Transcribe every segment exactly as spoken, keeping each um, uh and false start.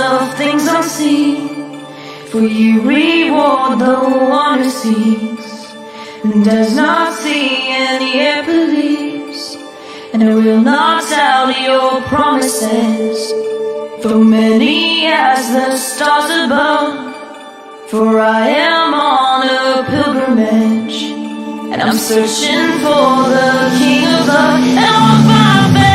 of things unseen, for you reward the one who seeks and does not see, and yet believes. And I will not doubt your promises, for many as the stars above, for I am on a pilgrimage, and I'm searching for the King of Love, and I'm on my bed.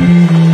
Thank you.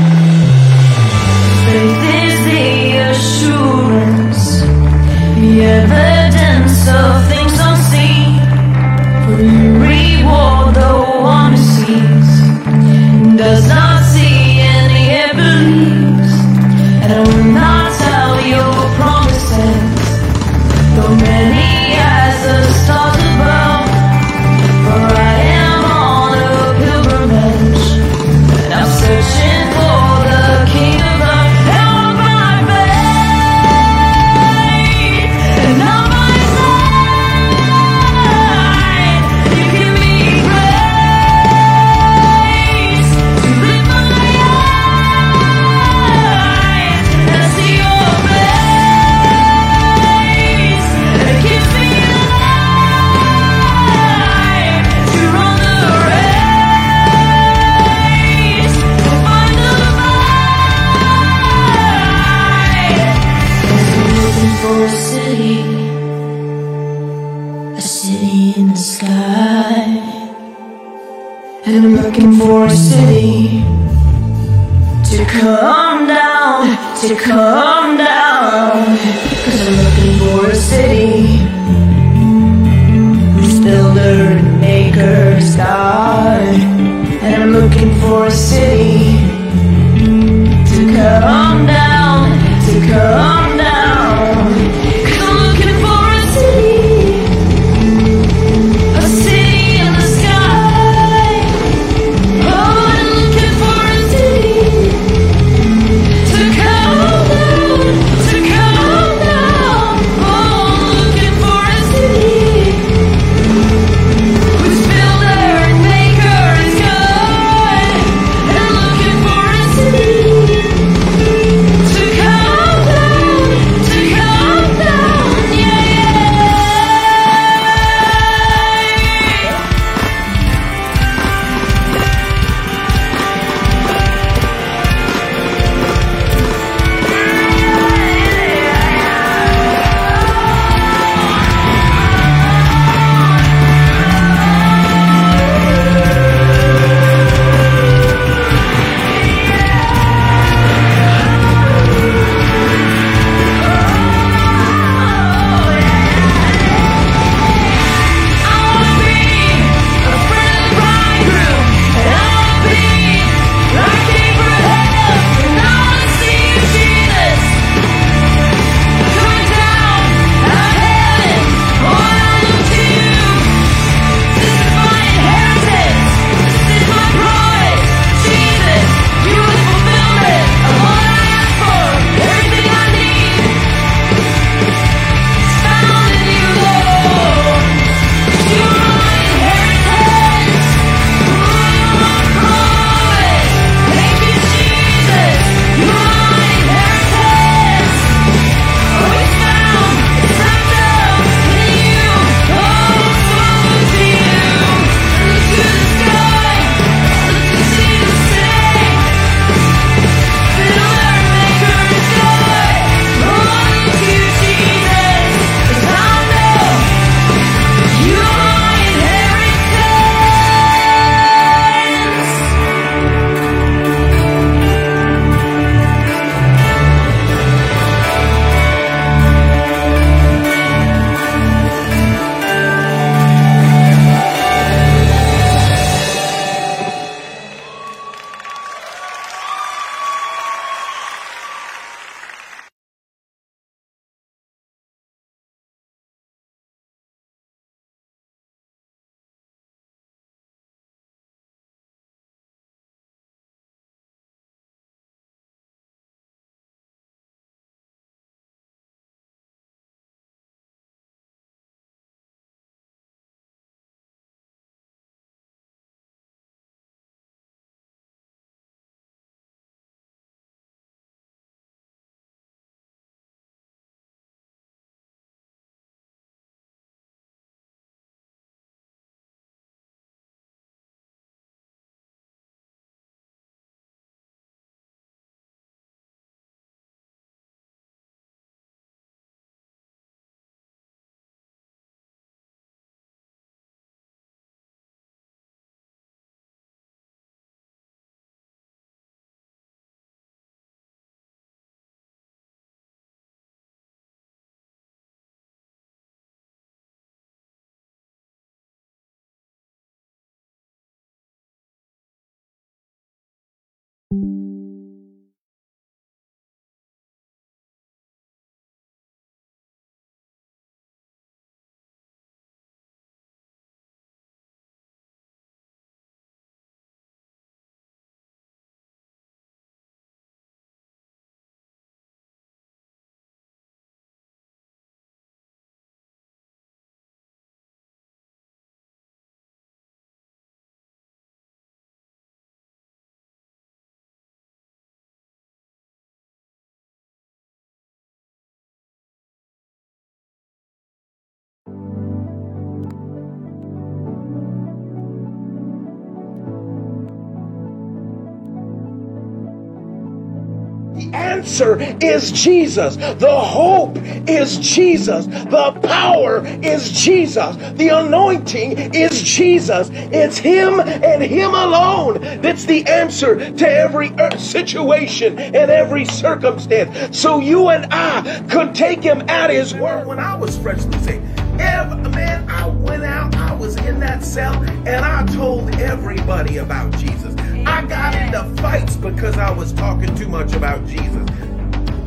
Answer is Jesus. The hope is Jesus. The power is Jesus. The anointing is Jesus. It's Him and Him alone that's the answer to every situation and every circumstance. So you and I could take Him at His word. When I was freshly saved, every man, I went out, I was in that cell, and I told everybody about Jesus. I got into fights because I was talking too much about Jesus.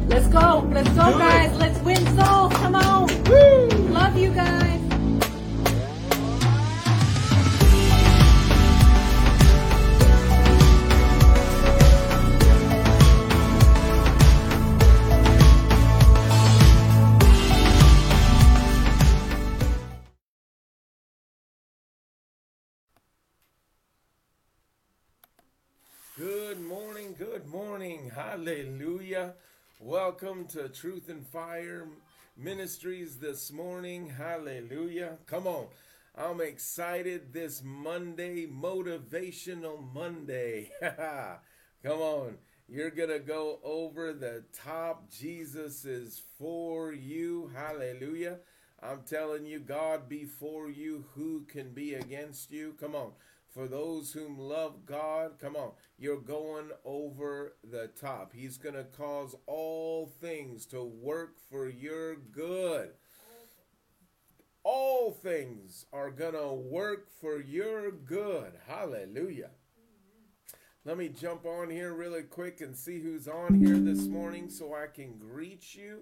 Let's go. Let's go, do guys. It. Let's win souls. Come on. Woo. Love you guys. Good morning, good morning, hallelujah. Welcome to Truth and Fire Ministries this morning, hallelujah. Come on, I'm excited this Monday, Motivational Monday. Come on, you're going to go over the top. Jesus is for you, hallelujah. I'm telling you, God be for you, who can be against you? Come on. For those whom love God, come on, you're going over the top. He's going to cause all things to work for your good. All things are going to work for your good. Hallelujah. Let me jump on here really quick and see who's on here this morning so I can greet you.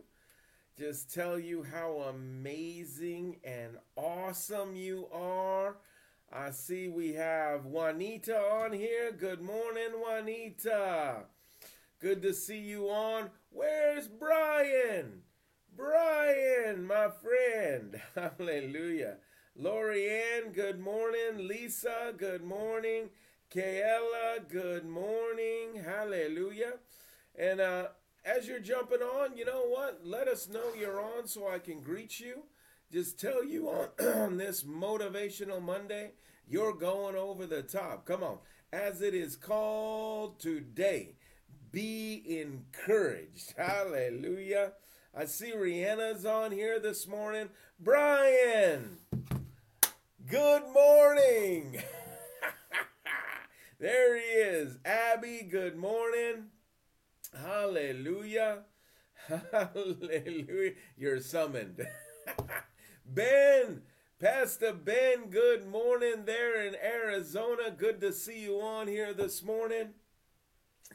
Just tell you how amazing and awesome you are. I see we have Juanita on here. Good morning, Juanita. Good to see you on. Where's Brian? Brian, my friend. Hallelujah. Lorianne, good morning. Lisa, good morning. Kayla, good morning. Hallelujah. And uh, as you're jumping on, you know what? Let us know you're on so I can greet you. Just tell you on, on this Motivational Monday, you're going over the top. Come on. As it is called today, be encouraged. Hallelujah. I see Rihanna's on here this morning. Brian, good morning. There he is. Abby, good morning. Hallelujah. Hallelujah. You're summoned. Ben, Pastor Ben, good morning there in Arizona. Good to see you on here this morning.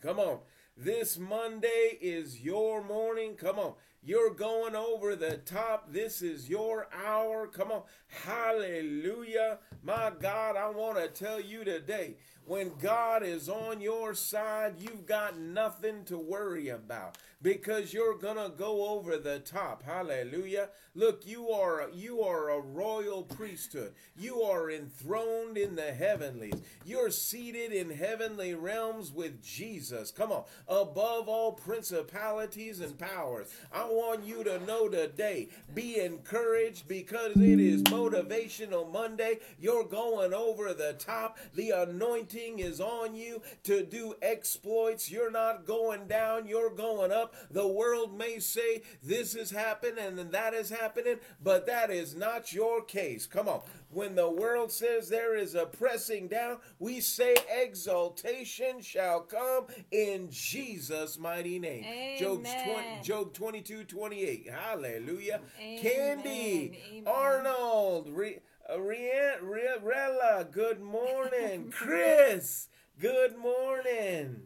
Come on. This Monday is your morning. Come on. You're going over the top. This is your hour. Come on. Hallelujah. My God, I want to tell you today, when God is on your side, you've got nothing to worry about because you're going to go over the top. Hallelujah. Look, you are, you are a royal priesthood. You are enthroned in the heavenlies. You're seated in heavenly realms with Jesus. Come on. Above all principalities and powers. I want you to know today, be encouraged because it is Motivational Monday. You're going over the top. The anointing is on you to do exploits. You're not going down, you're going up. The world may say this is happening and that is happening, but that is not your case. Come on. When the world says there is a pressing down, we say exaltation shall come in Jesus' mighty name. Amen. Job, twenty, Job twenty-two, twenty-eight. Hallelujah. Amen. Candy, amen. Arnold, Re- Rian, Rella, good morning. Chris, good morning.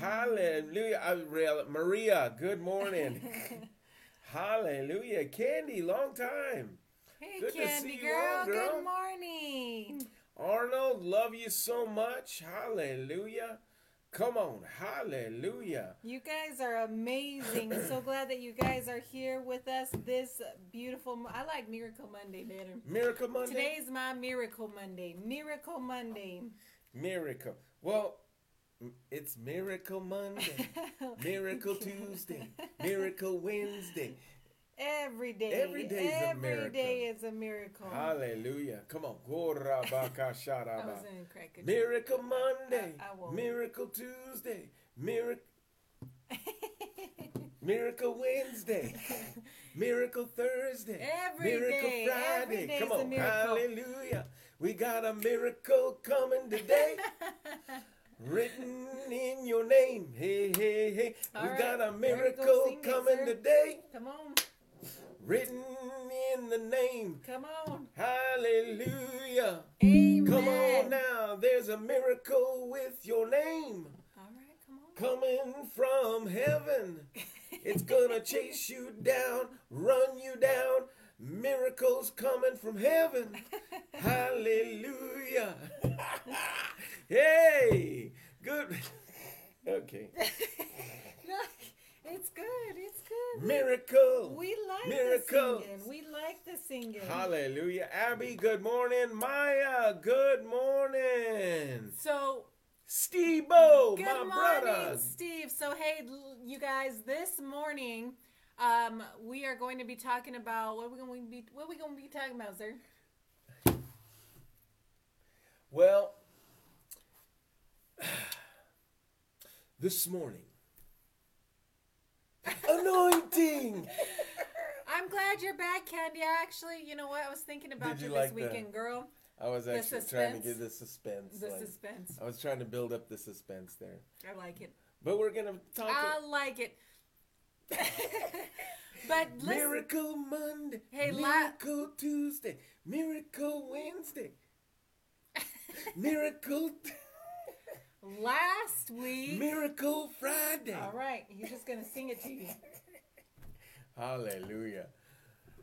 Hallelujah. Maria, good morning. Hallelujah. Candy, long time. Hey, good Candy to see girl. You all, girl. Good morning. Arnold, love you so much. Hallelujah. Come on. Hallelujah. You guys are amazing. So glad that you guys are here with us this beautiful. I like Miracle Monday better. Miracle Monday? Today's my Miracle Monday. Miracle Monday. Miracle. Well, it's Miracle Monday. Miracle Tuesday. Miracle Wednesday. Every day. Every day is Every a miracle. day is a miracle. Hallelujah. Come on. I was in crack Miracle Monday. I, I won't. Miracle Tuesday. Miracle Miracle Wednesday. Miracle Thursday. Every miracle day. Friday. Every Come on. Hallelujah. We got a miracle coming today. Written in your name. Hey, hey, hey. All we right. got a miracle coming it, today. Come on. Written in the name. Come on. Hallelujah. Amen. Come on now. There's a miracle with your name. All right, come on. Coming from heaven. It's going to chase you down, run you down. Miracles coming from heaven. Hallelujah. Hey, good. Okay. Look. It's good. It's good. Miracle. We like Miracle. the singing. We like the singing. Hallelujah. Abby, good morning. Maya, good morning. So, Steve-o, my morning, brother. Steve. So, hey, you guys, this morning, um, we are going to be talking about, what are we going to be, what are we going to be talking about, sir? Well, this morning, Anointing. I'm glad you're back, Candy. Actually, you know what? I was thinking about you, you like this weekend, the, girl. I was actually trying to get the suspense. The like, suspense. I was trying to build up the suspense there. I like it. But we're going to talk. I to... like it. But listen. Miracle Monday. Hey, Miracle La- Tuesday. Miracle Wednesday. Miracle Tuesday. Last week, Miracle Friday. All right, he's just going to sing it to you. Hallelujah.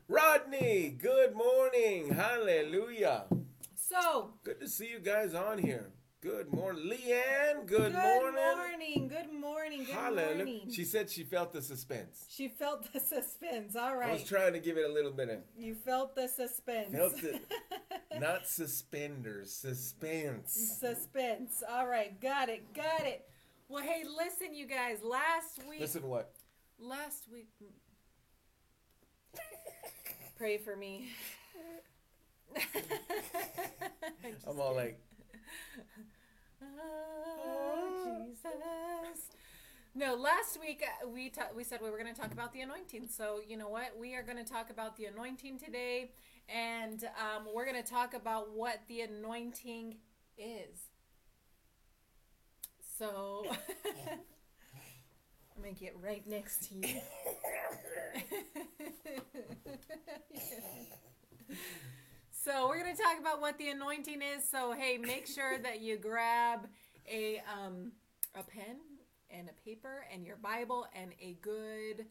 Rodney, good morning. Hallelujah. So, good to see you guys on here. Good morning. Leanne, good, good morning. Good morning. Good morning. Good Hallelujah. morning. She said she felt the suspense. She felt the suspense. All right. I was trying to give it a little bit of. You felt the suspense. Felt it. Not suspenders, suspense. Suspense. All right. Got it. Got it. Well, hey, listen, you guys. Last week. Listen what? Last week. Pray for me. I'm all like. Oh, Jesus. No, last week we ta- we said we were going to talk about the anointing. So, you know what? We are going to talk about the anointing today. And um, we're going to talk about what the anointing is. So, I'm going to get right next to you. So, we're going to talk about what the anointing is. So, hey, make sure that you grab a um, a pen. And a paper and your Bible and a good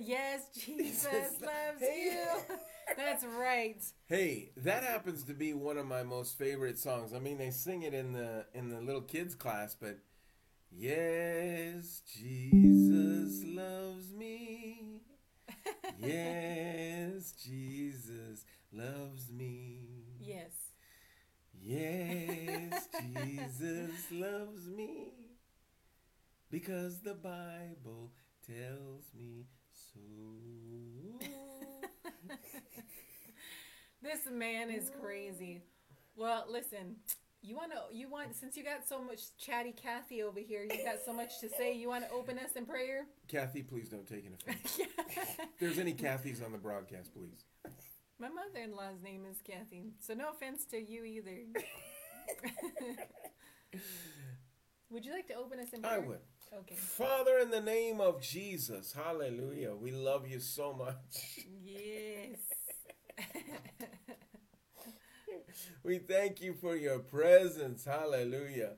yes Jesus loves hey. you. That's right. Hey, that happens to be one of my most favorite songs. I mean, they sing it in the in the little kids class, but yes Jesus loves me. Yes Jesus loves me. Yes. Yes Jesus loves me. Because the Bible tells me so. This man is crazy. Well, listen, you want to, you want, since you got so much chatty Kathy over here, you got so much to say, you want to open us in prayer? Kathy, please don't take an offense. If there's any Kathys on the broadcast, please. My mother-in-law's name is Kathy, so no offense to you either. Would you like to open us in prayer? I would. Okay. Father, in the name of Jesus, hallelujah. We love you so much. Yes. We thank you for your presence, hallelujah.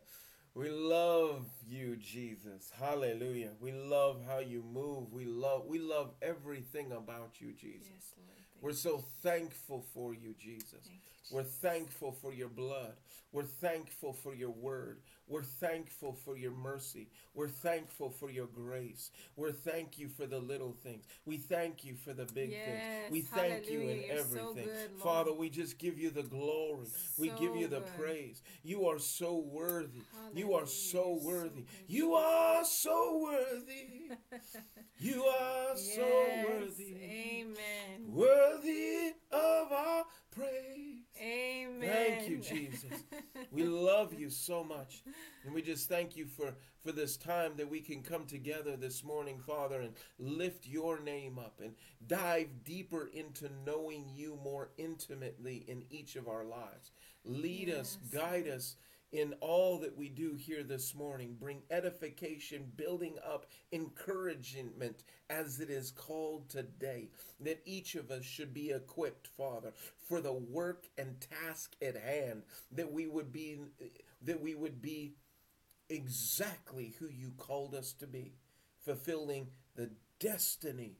We love you, Jesus. Hallelujah. We love how you move. We love we love everything about you, Jesus. Yes, Lord. We're so thankful for you, Jesus. Thank you, Jesus. We're thankful for your blood. We're thankful for your word. We're thankful for your mercy. We're thankful for your grace. We're thank you for the little things. We thank you for the big yes, things. We thank hallelujah. you in everything. So good, Father, we just give you the glory. So we give you the good. praise. You are so worthy. Hallelujah. You are so worthy. So you are so worthy. You are yes, so worthy. Amen. Worthy of our praise. Amen. Thank you, Jesus. We love you so much. And we just thank you for, for this time that we can come together this morning, Father, and lift your name up and dive deeper into knowing you more intimately in each of our lives. Lead yes. us, guide us in all that we do here this morning. Bring edification, building up, encouragement as it is called today, that each of us should be equipped, Father, for the work and task at hand, that we would be that we would be exactly who you called us to be, fulfilling the destiny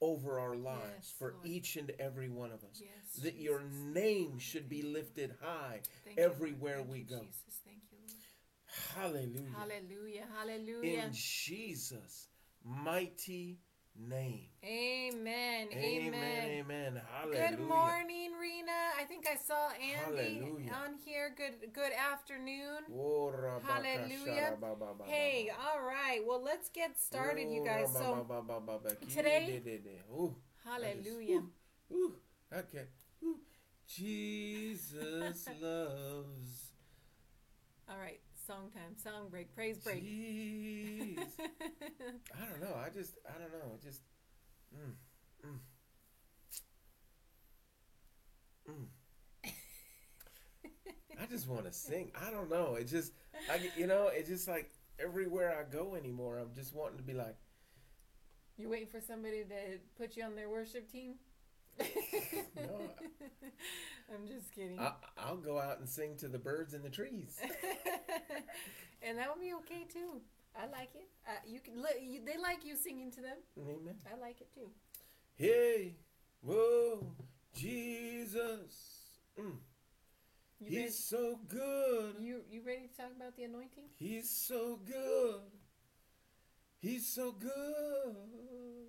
over our lives yes, for Lord. each and every one of us. Yes, that Jesus. your name should be lifted high Thank everywhere we you, go. Jesus. Thank you, Lord. Hallelujah. Hallelujah. Hallelujah. In Jesus' mighty name. Amen. Amen. Amen. Amen. Hallelujah. Good morning, Rena. I think I saw Andy Hallelujah. on here. Good good afternoon. Oh, Hallelujah. Hey, all right. Well, let's get started, oh, you guys. So today, ooh, Hallelujah. Ooh, ooh, okay. Ooh. Jesus loves. All right. Song time, song break, praise break. Jeez. I don't know. I just, I don't know. I just, mm, mm, mm. I just want to sing. I don't know. It just, I, you know, it's just like everywhere I go anymore, I'm just wanting to be like. You're waiting for somebody to put you on their worship team? No, I, I'm just kidding. I, I'll go out and sing to the birds in the trees, and that would be okay too. I like it. Uh, you can. You, they like you singing to them. Amen. I like it too. Hey, whoa, Jesus! Mm. He's ready? so good. You you ready to talk about the anointing? He's so good. He's so good.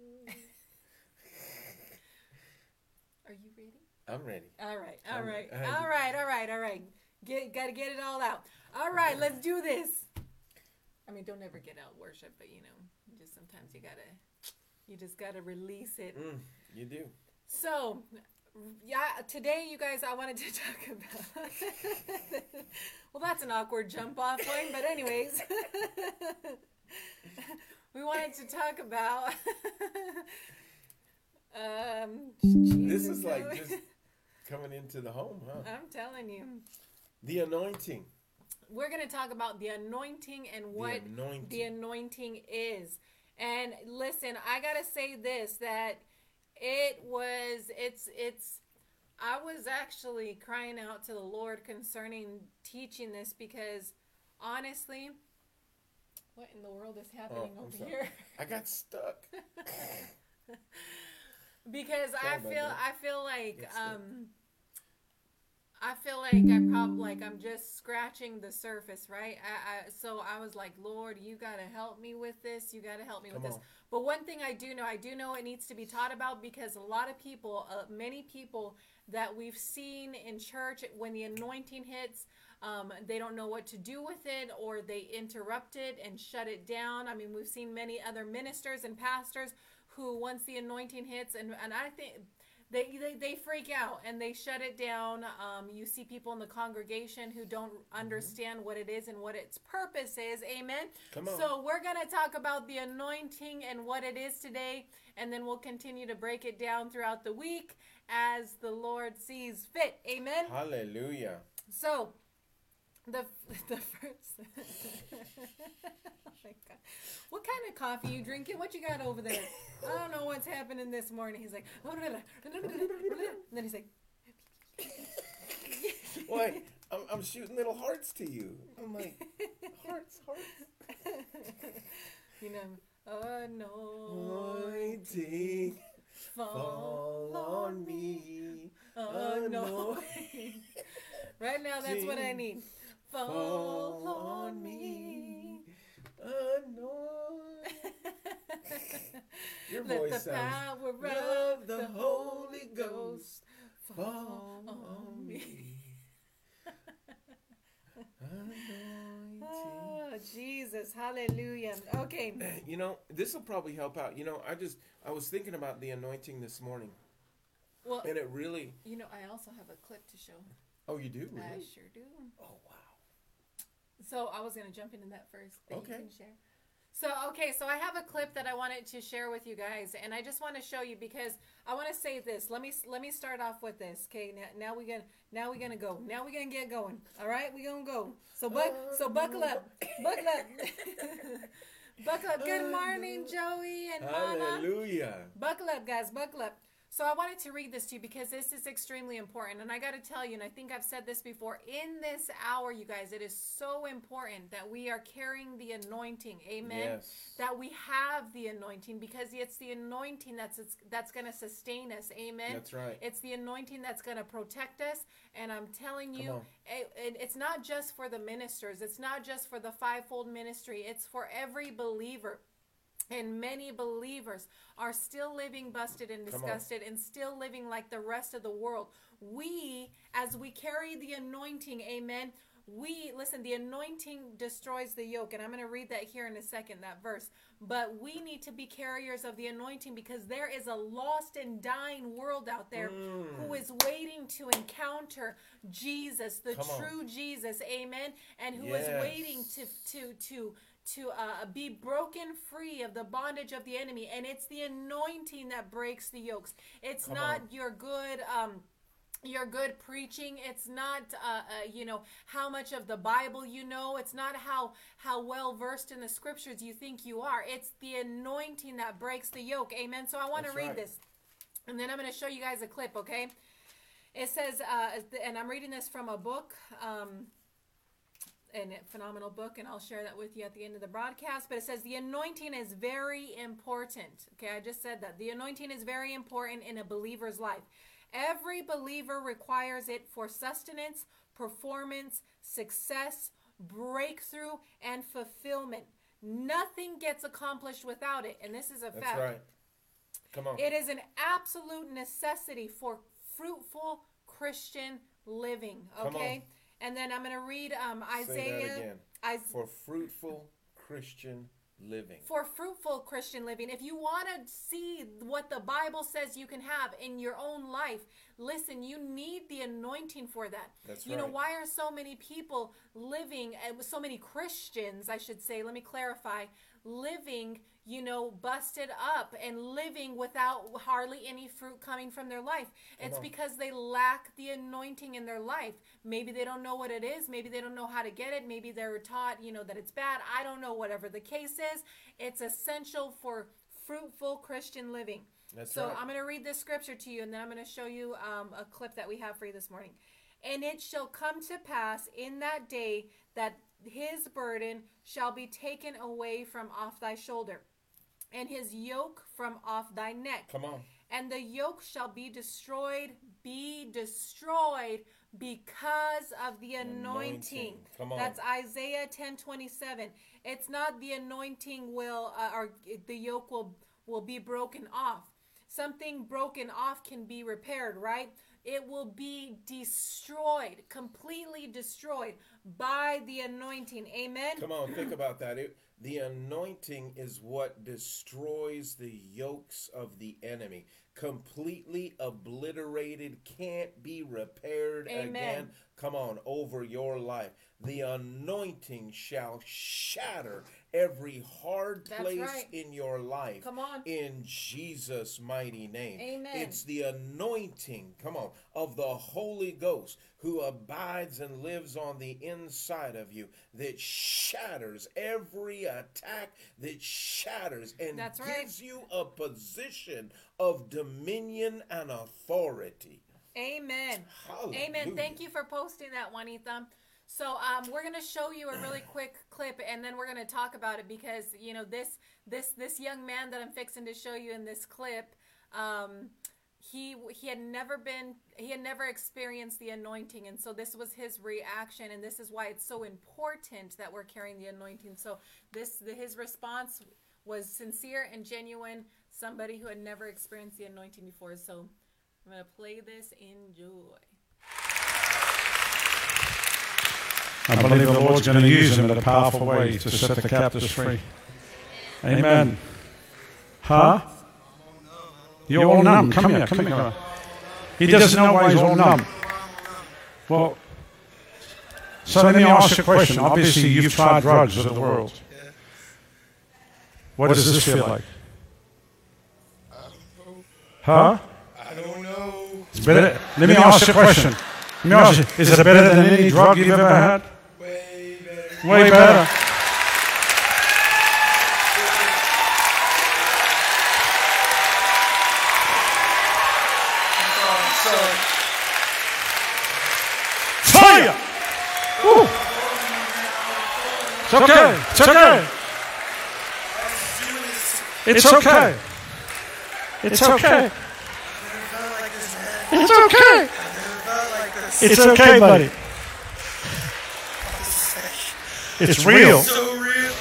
Are you ready? I'm ready. All right. All right. All right. All right. All right. Get got to get it all out. All right. Let's do this. I mean, don't ever get out worship, but you know, just sometimes you gotta, you just gotta release it. Mm, you do. So, yeah, today, you guys, I wanted to talk about. Well, that's an awkward jump off point, but anyways, we wanted to talk about. Um, this is like just coming into the home, huh? I'm telling you. The anointing. We're going to talk about the anointing and what the anointing, the anointing is. And listen, I got to say this, that it was, it's, it's, I was actually crying out to the Lord concerning teaching this because honestly, what in the world is happening oh, over here? I got stuck. Because I feel, I feel like, um, I feel like I probably, like I'm just scratching the surface, right? I, I, so I was like, Lord, you got to help me with this. You got to help me with this. But one thing I do know, I do know it needs to be taught about because a lot of people, uh, many people that we've seen in church, when the anointing hits, um, they don't know what to do with it, or they interrupt it and shut it down. I mean, we've seen many other ministers and pastors who once the anointing hits, and, and I think they, they they freak out and they shut it down. Um, you see people in the congregation who don't understand what it is and what its purpose is. Amen. Come on. So we're going to talk about the anointing and what it is today, and then we'll continue to break it down throughout the week as the Lord sees fit. Amen. Hallelujah. So the the first. Oh my God. What kind of coffee you drinking? What you got over there? I don't know what's happening this morning. He's like, oh, blah, blah, blah, blah, blah. And then he's like, wait, I'm, I'm shooting little hearts to you. I'm like, hearts, hearts. You know, anointing, fall on me. Anointing. Right now, that's what I need. Fall, fall on me. Anointing. Your Let voice the sounds. Power of the, the Holy Ghost fall on me. Anointing. Oh, Jesus. Hallelujah. Okay. You know, this will probably help out. You know, I just, I was thinking about the anointing this morning. Well, and it really. You know, I also have a clip to show. Oh, you do? Really? I sure do. Oh, wow. So I was going to jump into that first. That okay. You can share. So, okay, so I have a clip that I wanted to share with you guys, and I just want to show you because I want to say this. Let me let me start off with this, okay? Now, now we're gonna now we're gonna go. Now we're gonna get going. All right, we're gonna go. So, buck uh, so buckle up, buckle up, buckle up. Good morning, Joey and Mama. Hallelujah. Buckle up, guys. Buckle up. So I wanted to read this to you because this is extremely important. And I got to tell you, and I think I've said this before, in this hour, you guys, it is so important that we are carrying the anointing. Amen. Yes. That we have the anointing, because it's the anointing that's it's, that's going to sustain us. Amen. That's right. It's the anointing that's going to protect us. And I'm telling you, it, it, it's not just for the ministers. It's not just for the fivefold ministry. It's for every believer. And many believers are still living busted and disgusted and still living like the rest of the world. We, as we carry the anointing, amen, we, listen, the anointing destroys the yoke. And I'm going to read that here in a second, that verse. But we need to be carriers of the anointing, because there is a lost and dying world out there mm. who is waiting to encounter Jesus, the Come true on. Jesus, amen, and who yes. is waiting to, to, to, to uh, be broken free of the bondage of the enemy. And it's the anointing that breaks the yokes. It's Come not on. your good... Um, Your good preaching. It's not, uh, uh, you know, how much of the Bible you know. It's not how how well versed in the scriptures you think you are. It's the anointing that breaks the yoke. Amen. So I want to read right. this, and then I'm going to show you guys a clip. Okay. It says, uh, and I'm reading this from a book, um, and a phenomenal book, and I'll share that with you at the end of the broadcast. But it says the anointing is very important. Okay, I just said that the anointing is very important in a believer's life. Every believer requires it for sustenance, performance, success, breakthrough, and fulfillment. Nothing gets accomplished without it. And this is a fact. That's right. Come on. It is an absolute necessity for fruitful Christian living. Okay? And then I'm going to read um, Isaiah. Say that again. Is- for fruitful Christian living. Living for fruitful Christian living. If you want to see what the Bible says you can have in your own life, listen, you need the anointing for that. That's you right. know, why are so many people living, so many Christians, I should say, let me clarify, living, you know, busted up and living without hardly any fruit coming from their life? Come it's on. Because they lack the anointing in their life. Maybe they don't know what it is. Maybe they don't know how to get it. Maybe they were taught, you know, that it's bad. I don't know, whatever the case is. It's essential for fruitful Christian living. That's so right. I'm going to read this scripture to you, and then I'm going to show you um, a clip that we have for you this morning. And it shall come to pass in that day that his burden shall be taken away from off thy shoulder, and his yoke from off thy neck. Come on. And the yoke shall be destroyed, be destroyed because of the anointing. anointing. Come on. That's Isaiah ten twenty-seven. It's not the anointing will, uh, or the yoke will, will be broken off. Something broken off can be repaired, right? It will be destroyed, completely destroyed by the anointing. Amen? Come on, think about that. It, the anointing is what destroys the yokes of the enemy. Completely obliterated, can't be repaired Amen. Again. Come on, over your life. The anointing shall shatter every hard That's place right. in your life. Come on. In Jesus' mighty name. Amen. It's the anointing, come on, of the Holy Ghost who abides and lives on the inside of you that shatters every attack, that shatters and That's right. gives you a position of dominion and authority. Amen. Hallelujah. Amen. Thank you for posting that, Juanita. So um, we're going to show you a really quick clip, and then we're going to talk about it because, you know, this this this young man that I'm fixing to show you in this clip, um, he he had never been he had never experienced the anointing, and so this was his reaction, and this is why it's so important that we're carrying the anointing. So this the, his response was sincere and genuine. Somebody who had never experienced the anointing before. So I'm going to play this. Enjoy. I believe the Lord's going to use him in a powerful way to set the captives free. Amen. Amen. Huh? You're all numb. Come here. Come here. He doesn't know why he's all numb. Well, so let me ask you a question. Obviously, you've tried drugs in the world. What does this feel like? Huh? I don't know. It's better. Let me ask you a question. Let me ask you, is it better than any drug you've ever had? Way better. Way better. Fire! Woo. It's okay. It's okay. It's okay. It's okay. It's okay. It's okay, buddy. It's real.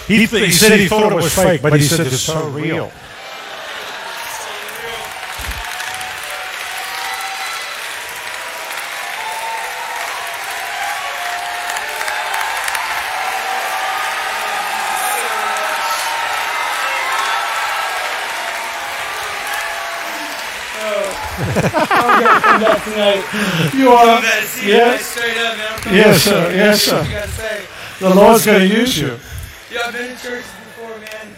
He, th- he said he thought it was fake, but he said it's so real. That tonight. You are, yes, straight up, man. Yes, sir. Yes, sir. You gotta say. The Lord's going to use you. Yeah, I've been in churches before, man.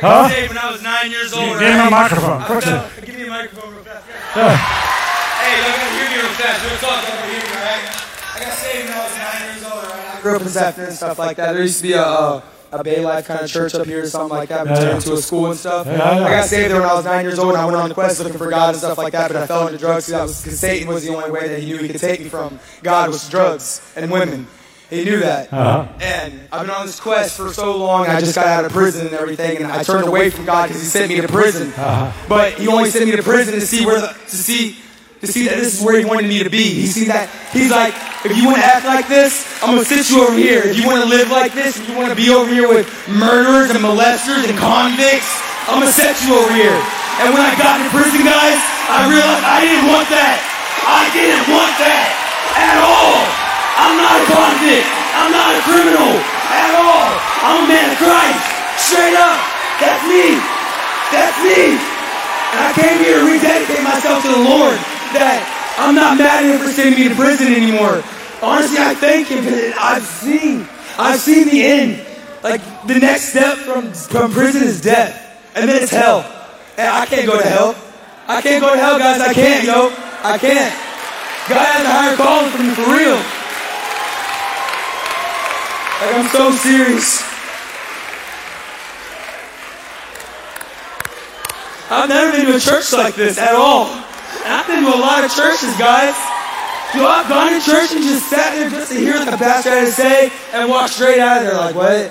I huh? can say when I was nine years old. Give right? me a microphone. I fell, give me a microphone real fast. Yeah. Hey, don't to hear me real fast. Real talk, don't hear me, right? I got saved when I was nine years old, right? I grew up in Zephyr and stuff like that. There used to be a. Uh, a Bay Life kind of church up here or something like that, but yeah, turned into a school and stuff. Yeah, yeah. I got saved there when I was nine years old, and I went on a quest looking for God and stuff like that, but I fell into drugs because Satan was the only way that he knew he could take me from God was drugs and women. He knew that. Uh-huh. And I've been on this quest for so long, I just got out of prison and everything, and I turned away from God because he sent me to prison. Uh-huh. But he only sent me to prison to see where the, to see to see that this is where he wanted me to be. He see that he's like, if you want to act like this, I'm going to sit you over here. If you want to live like this, if you want to be over here with murderers and molesters and convicts, I'm going to set you over here. And when I got into prison, guys, I realized I didn't want that. I didn't want that at all. I'm not a convict. I'm not a criminal at all. I'm a man of Christ. Straight up. That's me. That's me. And I came here to rededicate myself to the Lord. That I'm not mad at him for sending me to prison anymore. Honestly, I thank him for it. I've seen, I've seen the end. Like the next step from, from prison is death, and then it's hell. And I can't go to hell. I can't go to hell, guys. I can't, yo. I can't. God has a higher calling for me, for real. Like I'm so serious. I've never been to a church like this at all. And I've been to a lot of churches, guys. Yo, I've gone to church and just sat there just to hear what the pastor had to say and walked straight out of there like, what?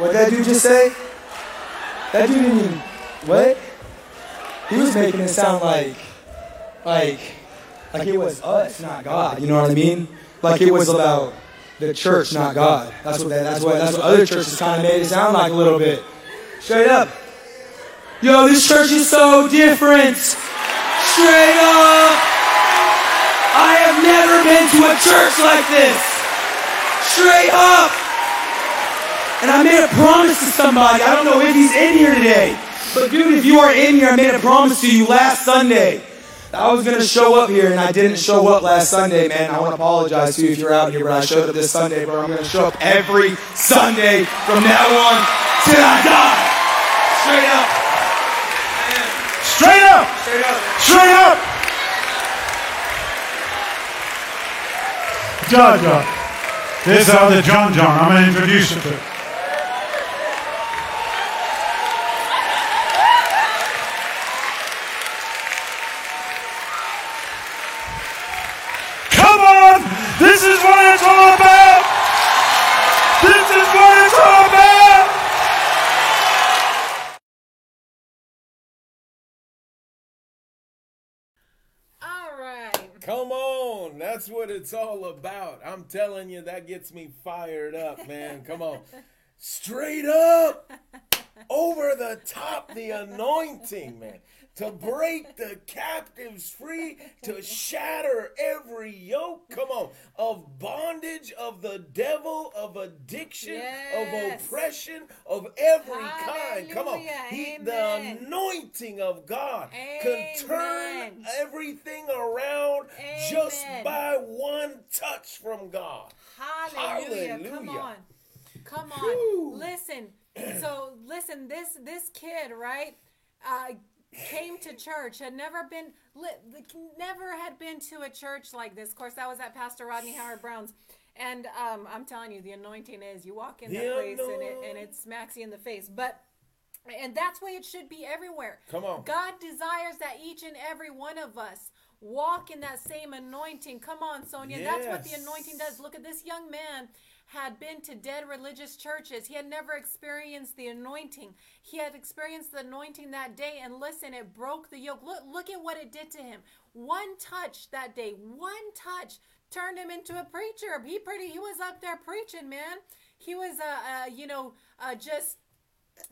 What did that dude just say? That dude didn't even, what? He was making it sound like, like, like it was us, not God. You know what I mean? Like it was about the church, not God. That's what that, that's what, that's what other churches kind of made it sound like a little bit. Straight up. Yo, this church is so different. Straight up, I have never been to a church like this. Straight up, and I made a promise to somebody. I don't know if he's in here today, but dude, if you are in here, I made a promise to you last Sunday. I was going to show up here, and I didn't show up last Sunday, man. I want to apologize to you if you're out here, but I showed up this Sunday, but I'm going to show up every Sunday from now on till I die. Straight up. Straight up. Straight up! Straight up! John John. There's the other John John. I'm going to introduce you to him. Come on! This is what it's all about! Come on. That's what it's all about. I'm telling you, that gets me fired up, man. Come on. Straight up. Over the top, the anointing, man. To break the captives free, to shatter every yoke, come on, of bondage, of the devil, of addiction, yes. of oppression, of every Hallelujah. Kind. Come on. He, the anointing of God Amen. Can turn everything around Amen. Just by one touch from God. Hallelujah. Hallelujah. Come on. Come on. Whew. Listen. So listen, this this kid, right, uh, came to church, had never been, never had been to a church like this. Of course, that was at Pastor Rodney Howard Brown's. And um, I'm telling you, the anointing is, you walk in that place and it, and it smacks you in the face. But, and that's the way it should be everywhere. Come on. God desires that each and every one of us walk in that same anointing. Come on, Sonia. Yes. That's what the anointing does. Look at this young man. Had been to dead religious churches. He had never experienced the anointing. He had experienced the anointing that day, and listen, it broke the yoke. Look, look at what it did to him. One touch that day, one touch turned him into a preacher. He pretty, he was up there preaching, man. He was, uh, uh you know, uh, just,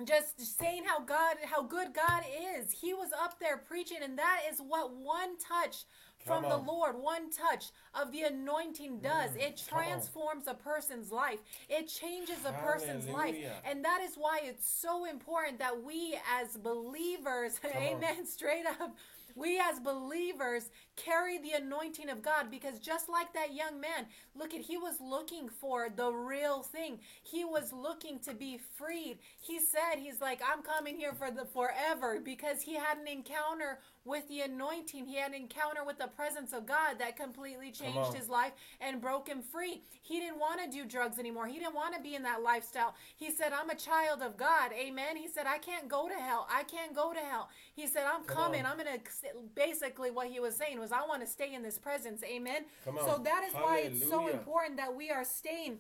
just saying how God, how good God is. He was up there preaching, and that is what one touch from the Lord, one touch of the anointing does. Mm, it transforms a person's life. It changes a person's Hallelujah. Life. And that is why it's so important that we as believers, come amen, on. Straight up, we as believers carry the anointing of God, because just like that young man, look at, he was looking for the real thing. He was looking to be freed. He said, he's like, I'm coming here for the forever, because he had an encounter with the anointing. He had an encounter with the presence of God that completely changed his life and broke him free. He didn't want to do drugs anymore. He didn't want to be in that lifestyle. He said, I'm a child of God. Amen. He said, I can't go to hell. I can't go to hell. He said, I'm Come coming. On. I'm going to, basically what he was saying was, I want to stay in this presence. Amen. Come on. So that is Hallelujah. Why it's so important that we are staying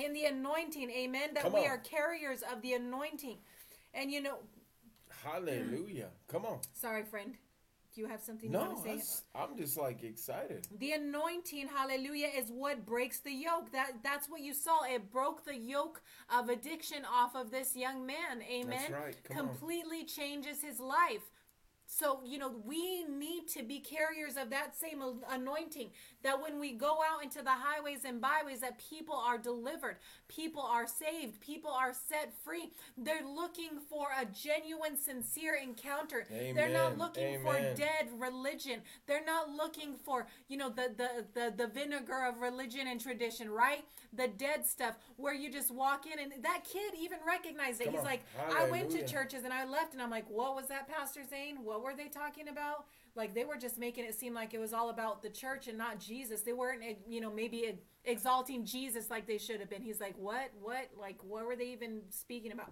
in the anointing. Amen. That Come we on. Are carriers of the anointing. And you know. Hallelujah. Come on. Sorry, friend. Do you have something you no, want to say? I'm just like excited. The anointing, hallelujah, is what breaks the yoke. That That's what you saw. It broke the yoke of addiction off of this young man. Amen. That's right. Come Completely on. Changes his life. So, you know, we need to be carriers of that same anointing, that when we go out into the highways and byways, that people are delivered, people are saved, people are set free. They're looking for a genuine, sincere encounter. Amen. They're not looking Amen. For dead religion. They're not looking for, you know, the, the, the, the vinegar of religion and tradition, right? The dead stuff where you just walk in, and that kid even recognized it. Come He's on. Like, Hallelujah. I went to churches and I left, and I'm like, what was that pastor saying? What were they talking about? Like, they were just making it seem like it was all about the church and not Jesus. They weren't, you know, maybe exalting Jesus like they should have been. He's like, what, what, like, what were they even speaking about?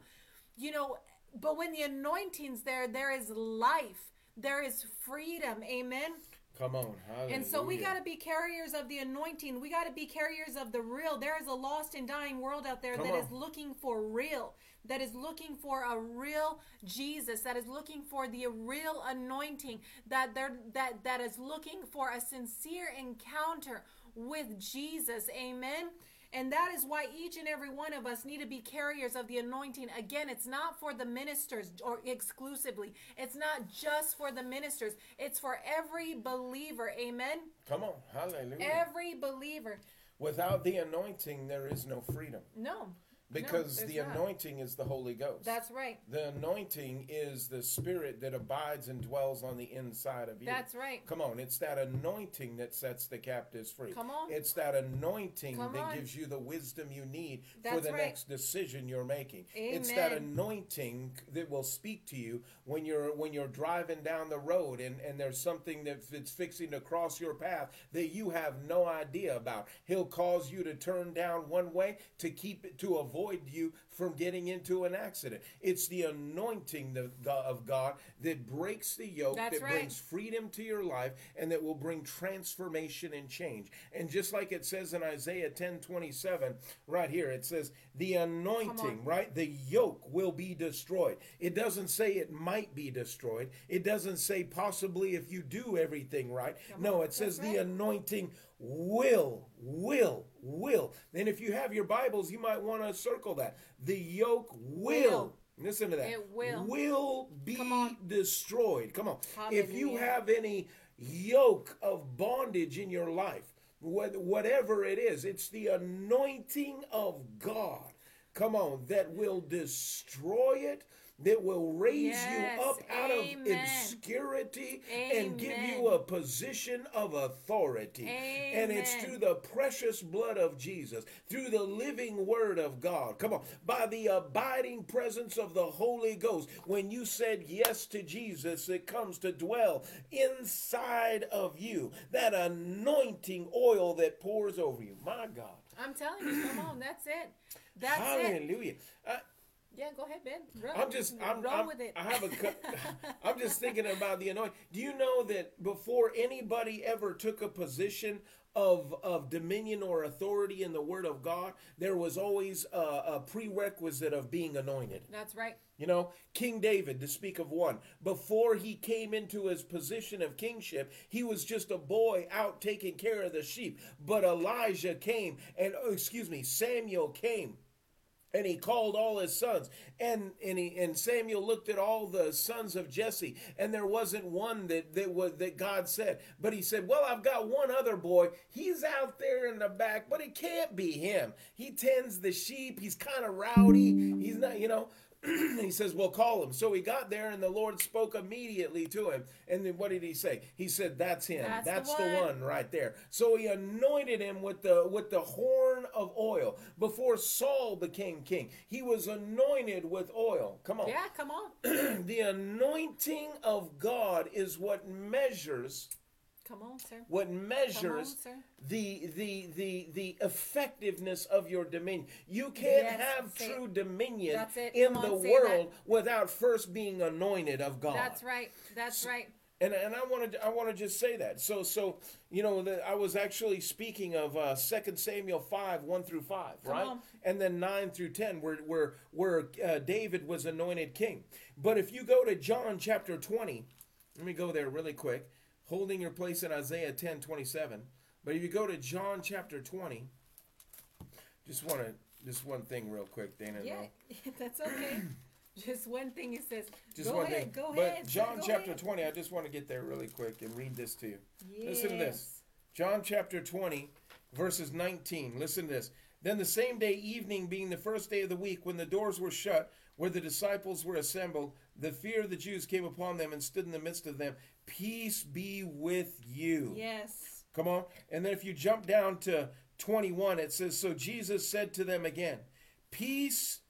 You know, but when the anointing's there, there is life. There is freedom. Amen. Come on. Hallelujah. And so we got to be carriers of the anointing. We got to be carriers of the real. There is a lost and dying world out there Come that on. Is looking for real, that is looking for a real Jesus, that is looking for the real anointing, that they're, that that is looking for a sincere encounter with Jesus. Amen. And that is why each and every one of us need to be carriers of the anointing. Again, it's not for the ministers or exclusively. It's not just for the ministers. It's for every believer. Amen. Come on. Hallelujah. Every believer. Without the anointing, there is no freedom. No. Because no, the not. Anointing is the Holy Ghost. That's right. The anointing is the Spirit that abides and dwells on the inside of you. That's right. Come on. It's that anointing that sets the captives free. Come on. It's that anointing Come that on. Gives you the wisdom you need That's for the right. next decision you're making. Amen. It's that anointing that will speak to you when you're when you're driving down the road and, and there's something that's, that's fixing to cross your path that you have no idea about. He'll cause you to turn down one way to keep it to avoid avoid you from getting into an accident. It's the anointing of God that breaks the yoke, That's that right. brings freedom to your life, and that will bring transformation and change. And just like it says in Isaiah ten twenty-seven, right here, it says the anointing, right? The yoke will be destroyed. It doesn't say it might be destroyed. It doesn't say possibly if you do everything right. Come no, on. it says That's the right. anointing will, will, will. And if you have your Bibles, you might want to circle that. The yoke will. will. Listen to that. It will. Will be Come destroyed. Come on. Hallelujah. If you have any yoke of bondage in your life, whatever it is, it's the anointing of God. Come on. That will destroy it. That will raise yes, you up out amen. of obscurity amen. and give you a position of authority. Amen. And it's through the precious blood of Jesus, through the living word of God. Come on. By the abiding presence of the Holy Ghost. When you said yes to Jesus, it comes to dwell inside of you. That anointing oil that pours over you. My God. I'm telling you, come on. That's it. That's Hallelujah. it. Hallelujah. Uh, Yeah, go ahead, Ben. Roll. I'm just, I'm, Roll I'm, with it. I have a, I'm just thinking about the anointing. Do you know that before anybody ever took a position of of dominion or authority in the Word of God, there was always a, a prerequisite of being anointed? That's right. You know, King David, to speak of one, before he came into his position of kingship, he was just a boy out taking care of the sheep. But Elijah came, and oh, excuse me, Samuel came. And he called all his sons, and and, he, and Samuel looked at all the sons of Jesse, and there wasn't one that that was that God said. But he said, "Well, I've got one other boy. He's out there in the back, but it can't be him. He tends the sheep. He's kind of rowdy. He's not, you know." He says, "Well, call him." So he got there, and the Lord spoke immediately to him. And then what did he say? He said, "That's him. That's, That's the, one. the one right there." So he anointed him with the with the horn of oil. Before Saul became king, he was anointed with oil. Come on. Yeah, come on. The anointing of God is what measures Come on, sir. What measures Come on, sir. the the the the effectiveness of your dominion. You can't yes, have true it. dominion in on, the world that. without first being anointed of God. That's right. That's so, right. And and I want to I want to just say that. So so you know the, I was actually speaking of uh, Second Samuel five one through five, right? Come on. And then nine through ten, where where where uh, David was anointed king. But if you go to John chapter twenty, let me go there really quick. Holding your place in Isaiah ten twenty-seven. But if you go to John chapter twenty, just want to just one thing real quick, Dana. Yeah, that's okay. Just one thing it says. Just go one ahead, thing. Go but ahead. John go chapter ahead. twenty, I just want to get there really quick and read this to you. Yes. Listen to this. John chapter twenty, verses nineteen. Listen to this. Then the same day, evening being the first day of the week, when the doors were shut, where the disciples were assembled, the fear of the Jews came upon them, and stood in the midst of them, "Peace be with you." Yes. Come on. And then if you jump down to twenty-one, it says, "So Jesus said to them again, peace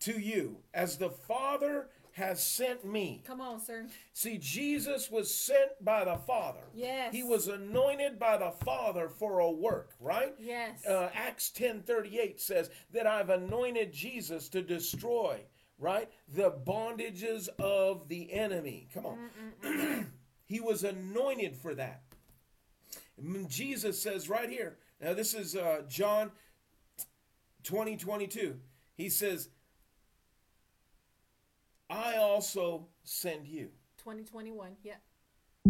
to you, as the Father has sent me." Come on, sir. See, Jesus was sent by the Father. Yes. He was anointed by the Father for a work, right? Yes. Uh, Acts ten thirty-eight says that I've anointed Jesus to destroy, right, the bondages of the enemy. Come on. He was anointed for that. Jesus says right here, now this is uh, John twenty twenty-two. He says, "I also send you." twenty twenty-one, yeah.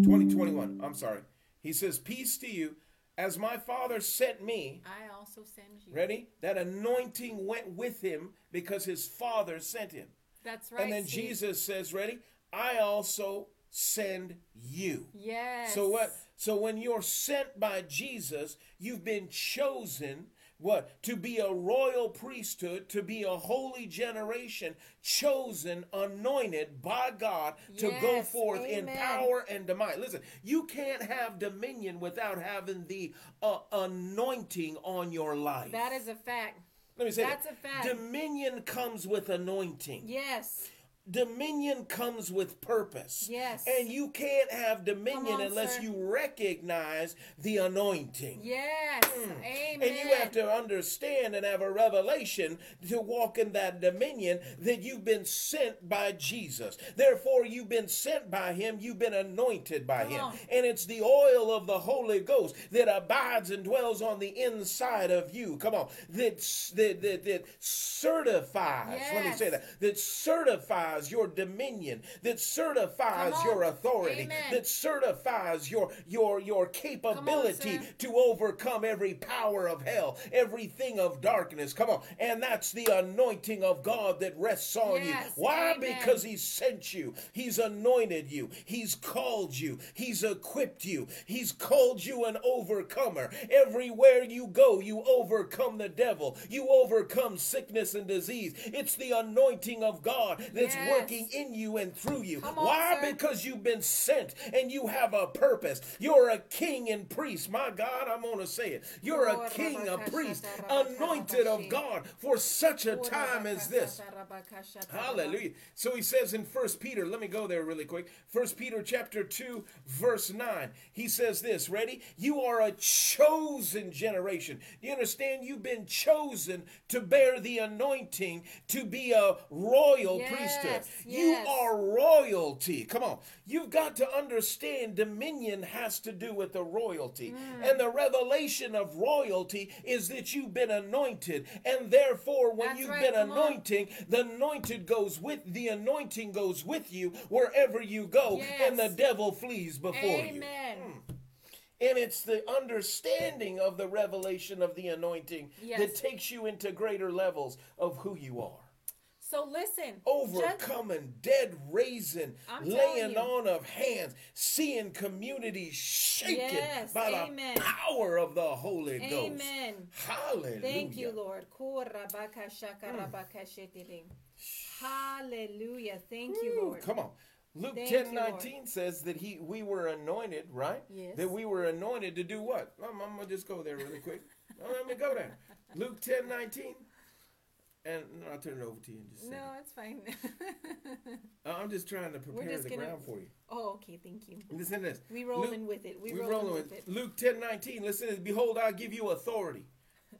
twenty twenty-one, I'm sorry. He says, "Peace to you, as my Father sent me. I also send you." Ready? That anointing went with him because his Father sent him. That's right. And then see? Jesus says, ready? "I also send you." Yes. So what? So when you're sent by Jesus, you've been chosen. What? To be a royal priesthood, to be a holy generation, chosen, anointed by God to yes, go forth amen. in power and might. Listen, you can't have dominion without having the uh, anointing on your life. That is a fact. Let me say That's that. a fact. Dominion comes with anointing. Yes. Dominion comes with purpose. Yes. And you can't have dominion on, unless sir. you recognize the anointing. Yes. Mm. Amen. And you have to understand and have a revelation to walk in that dominion, that you've been sent by Jesus. Therefore, you've been sent by him. You've been anointed by Come him. On. And it's the oil of the Holy Ghost that abides and dwells on the inside of you. Come on. That, that, that, that certifies. Yes. Let me say that. That certifies your dominion, that certifies your authority, Amen. that certifies your your your capability on, to overcome every power of hell, everything of darkness. Come on. And that's the anointing of God that rests on yes. you. Why? Amen. Because he sent you. He's anointed you. He's called you. He's equipped you. He's called you an overcomer. Everywhere you go, you overcome the devil. You overcome sickness and disease. It's the anointing of God that's yes. working in you and through you. Come on, Why? Sir. Because you've been sent and you have a purpose. You're a king and priest. My God, I'm going to say it. You're a king, a priest, anointed of God for such a time as this. Hallelujah. So he says in First Peter, let me go there really quick. First Peter chapter two, verse nine. He says this, ready? You are a chosen generation. You understand? You've been chosen to bear the anointing, to be a royal yes. priest. Yes, yes. You are royalty. Come on. You've got to understand dominion has to do with the royalty. Mm. And the revelation of royalty is that you've been anointed. And therefore, when That's you've right. been Come anointing, on. the anointed goes with, the anointing goes with you wherever you go. Yes. And the devil flees before Amen. you. Amen. Mm. And it's the understanding of the revelation of the anointing yes. that takes you into greater levels of who you are. So listen, overcoming, just, dead raising, laying you. on of hands, seeing communities shaken yes, by amen. the power of the Holy amen. Ghost. Amen. Hallelujah. Thank you, Lord. Mm. Hallelujah. Thank Ooh, you, Lord. Come on. Luke Thank ten nineteen you, says that he we were anointed, right? Yes. That we were anointed to do what? I'm, I'm gonna just go there really quick. Let me go there. Luke ten nineteen. And no, I'll turn it over to you in just a second. No, it's fine. I'm just trying to prepare the gonna, ground for you. Oh, okay, thank you. Listen to this. We rolling Luke, with it. We, we rolling, rolling with it. Luke ten nineteen. Listen to this. Behold, I give you authority.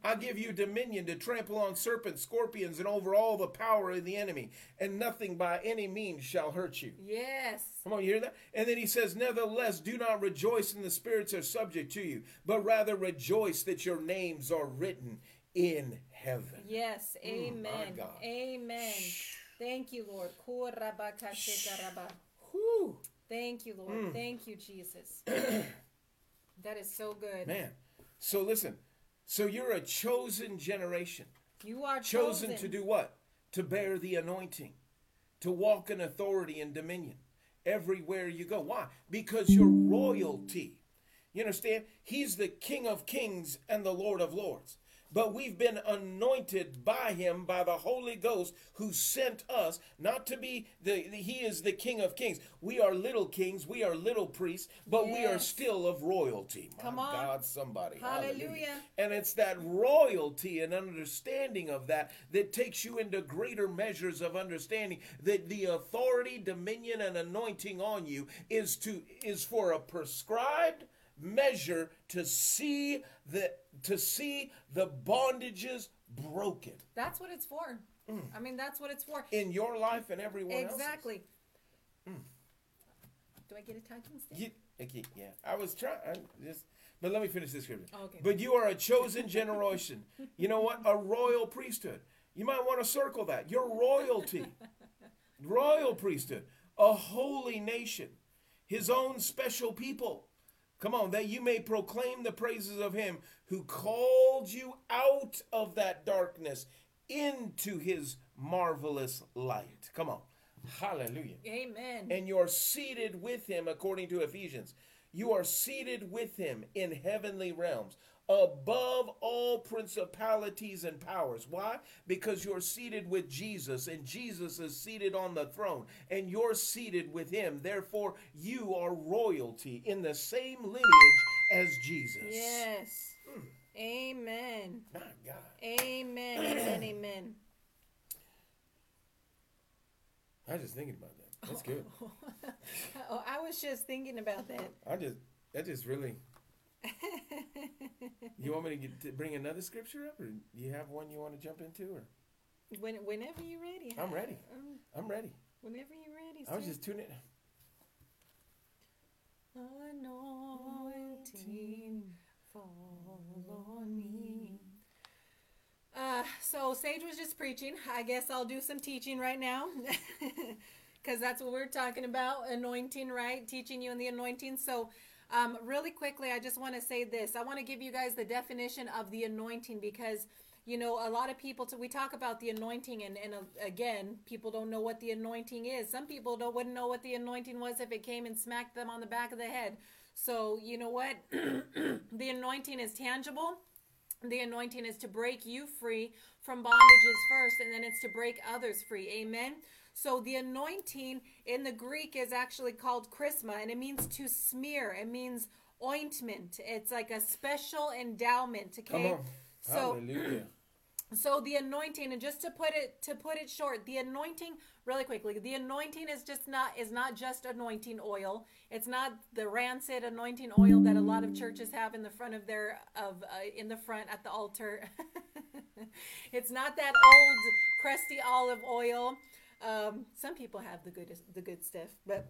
I give you dominion to trample on serpents, scorpions, and over all the power of the enemy, and nothing by any means shall hurt you. Yes. Come on, you hear that? And then he says, nevertheless, do not rejoice in the spirits are subject to you, but rather rejoice that your names are written in heaven. Yes. Amen. Mm, amen. Shh. Thank you, Lord. Thank you, Lord. Mm. Thank you, Jesus. That is so good. Man. So listen. So you're a chosen generation. You are chosen. Chosen to do what? To bear the anointing. To walk in authority and dominion. Everywhere you go. Why? Because you're royalty. You understand? He's the King of Kings and the Lord of Lords. But we've been anointed by him, by the Holy Ghost, who sent us not to be, the, the he is the King of Kings. We are little kings, we are little priests, but yes. we are still of royalty. My Come on. God, somebody. Hallelujah. Hallelujah. And it's that royalty and understanding of that that takes you into greater measures of understanding that the authority, dominion, and anointing on you is to is for a prescribed measure to see the to see the bondages broken. That's what it's for. Mm. I mean, that's what it's for. In your life and everyone else. Exactly. Mm. Do I get a talking stick? Yeah, okay, yeah. I was trying. Just, but let me finish this scripture. Okay. But you are a chosen generation. You know what? A royal priesthood. You might want to circle that. You're royalty. Royal priesthood. A holy nation. His own special people. Come on, that you may proclaim the praises of him who called you out of that darkness into his marvelous light. Come on. Hallelujah. Amen. And you're seated with him, according to Ephesians. You are seated with him in heavenly realms, above all principalities and powers. Why? Because you're seated with Jesus, and Jesus is seated on the throne, and you're seated with him. Therefore, you are royalty in the same lineage as Jesus. Yes. Mm. Amen. My God. Amen. Amen. Amen. I was just thinking about that. That's good. Oh, oh, oh, I was just thinking about that. I just, that just really. You want me to, get, to bring another scripture up, or do you have one you want to jump into, or? When, whenever you're ready. I'm ready. Um, I'm ready. Whenever you're ready. I was sir. just tuning in. Anointing, fall on me. Uh, so Sage was just preaching. I guess I'll do some teaching right now, because that's what we're talking about, anointing, right? Teaching you in the anointing. So um, really quickly, I just want to say this. I want to give you guys the definition of the anointing, because, you know, a lot of people, so we talk about the anointing, and, and uh, again, people don't know what the anointing is. Some people don't wouldn't know what the anointing was if it came and smacked them on the back of the head. So you know what? The anointing is tangible. The anointing is to break you free from bondages first, and then it's to break others free. Amen. So the anointing in the Greek is actually called chrisma, and it means to smear. It means ointment. It's like a special endowment. Okay. Come on. So, hallelujah. So the anointing, and just to put it to put it short, the anointing, really quickly, the anointing is just not is not just anointing oil. It's not the rancid anointing oil that a lot of churches have in the front of their of uh, in the front at the altar. It's not that old crusty olive oil. Um, some people have the good the good stuff, but.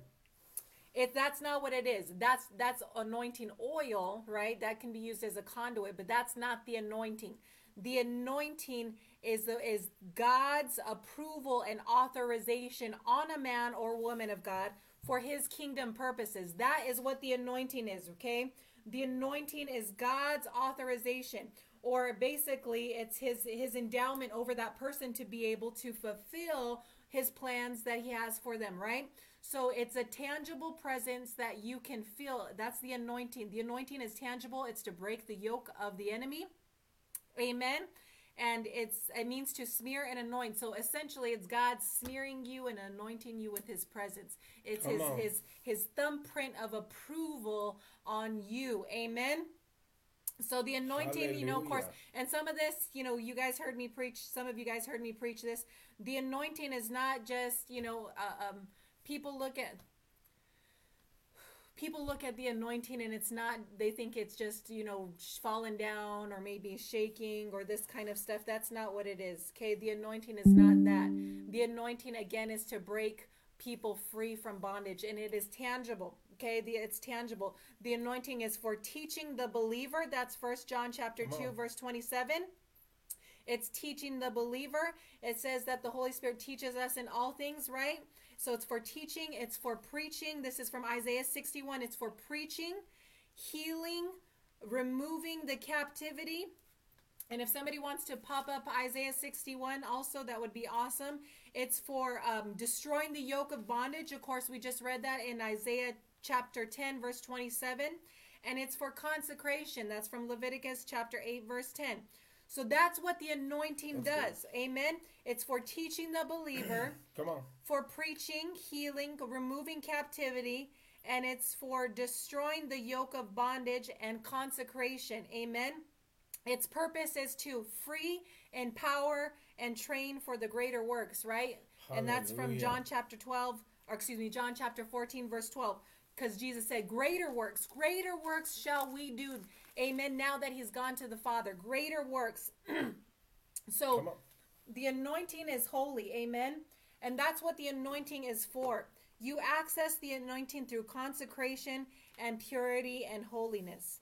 If that's not what it is, that's that's anointing oil, right? That can be used as a conduit, but that's not the anointing. The anointing is the, is God's approval and authorization on a man or woman of God for his kingdom purposes. That is what the anointing is, okay? The anointing is God's authorization, or basically it's his his endowment over that person to be able to fulfill his plans that he has for them, right? So it's a tangible presence that you can feel. That's the anointing. The anointing is tangible. It's to break the yoke of the enemy. Amen. And it's it means to smear and anoint. So essentially it's God smearing you and anointing you with his presence. It's his, his his thumbprint of approval on you. Amen. So the anointing, hallelujah. You know, of course, and some of this, you know, you guys heard me preach. Some of you guys heard me preach this. The anointing is not just, you know, uh, um, people look at people look at the anointing and it's not, they think it's just, you know, falling down or maybe shaking or this kind of stuff. That's not what it is. Okay. The anointing is not that. The anointing, again, is to break people free from bondage, and it is tangible. Okay, the, it's tangible. The anointing is for teaching the believer. That's First John chapter two, verse twenty-seven. It's teaching the believer. It says that the Holy Spirit teaches us in all things, right? So it's for teaching. It's for preaching. This is from Isaiah sixty-one. It's for preaching, healing, removing the captivity. And if somebody wants to pop up Isaiah sixty-one also, that would be awesome. It's for um, destroying the yoke of bondage. Of course, we just read that in Isaiah chapter ten, verse twenty-seven, and it's for consecration. That's from Leviticus chapter eight, verse ten. So that's what the anointing that's does. Good. Amen. It's for teaching the believer. Come on. For preaching, healing, removing captivity, and it's for destroying the yoke of bondage and consecration. Amen. Its purpose is to free, empower, and train for the greater works, right? Hallelujah. And that's from John chapter twelve, or excuse me, John chapter fourteen, verse twelve. Because Jesus said, greater works, greater works shall we do. Amen. Now that he's gone to the Father, greater works. So the anointing is holy. Amen. And that's what the anointing is for. You access the anointing through consecration and purity and holiness.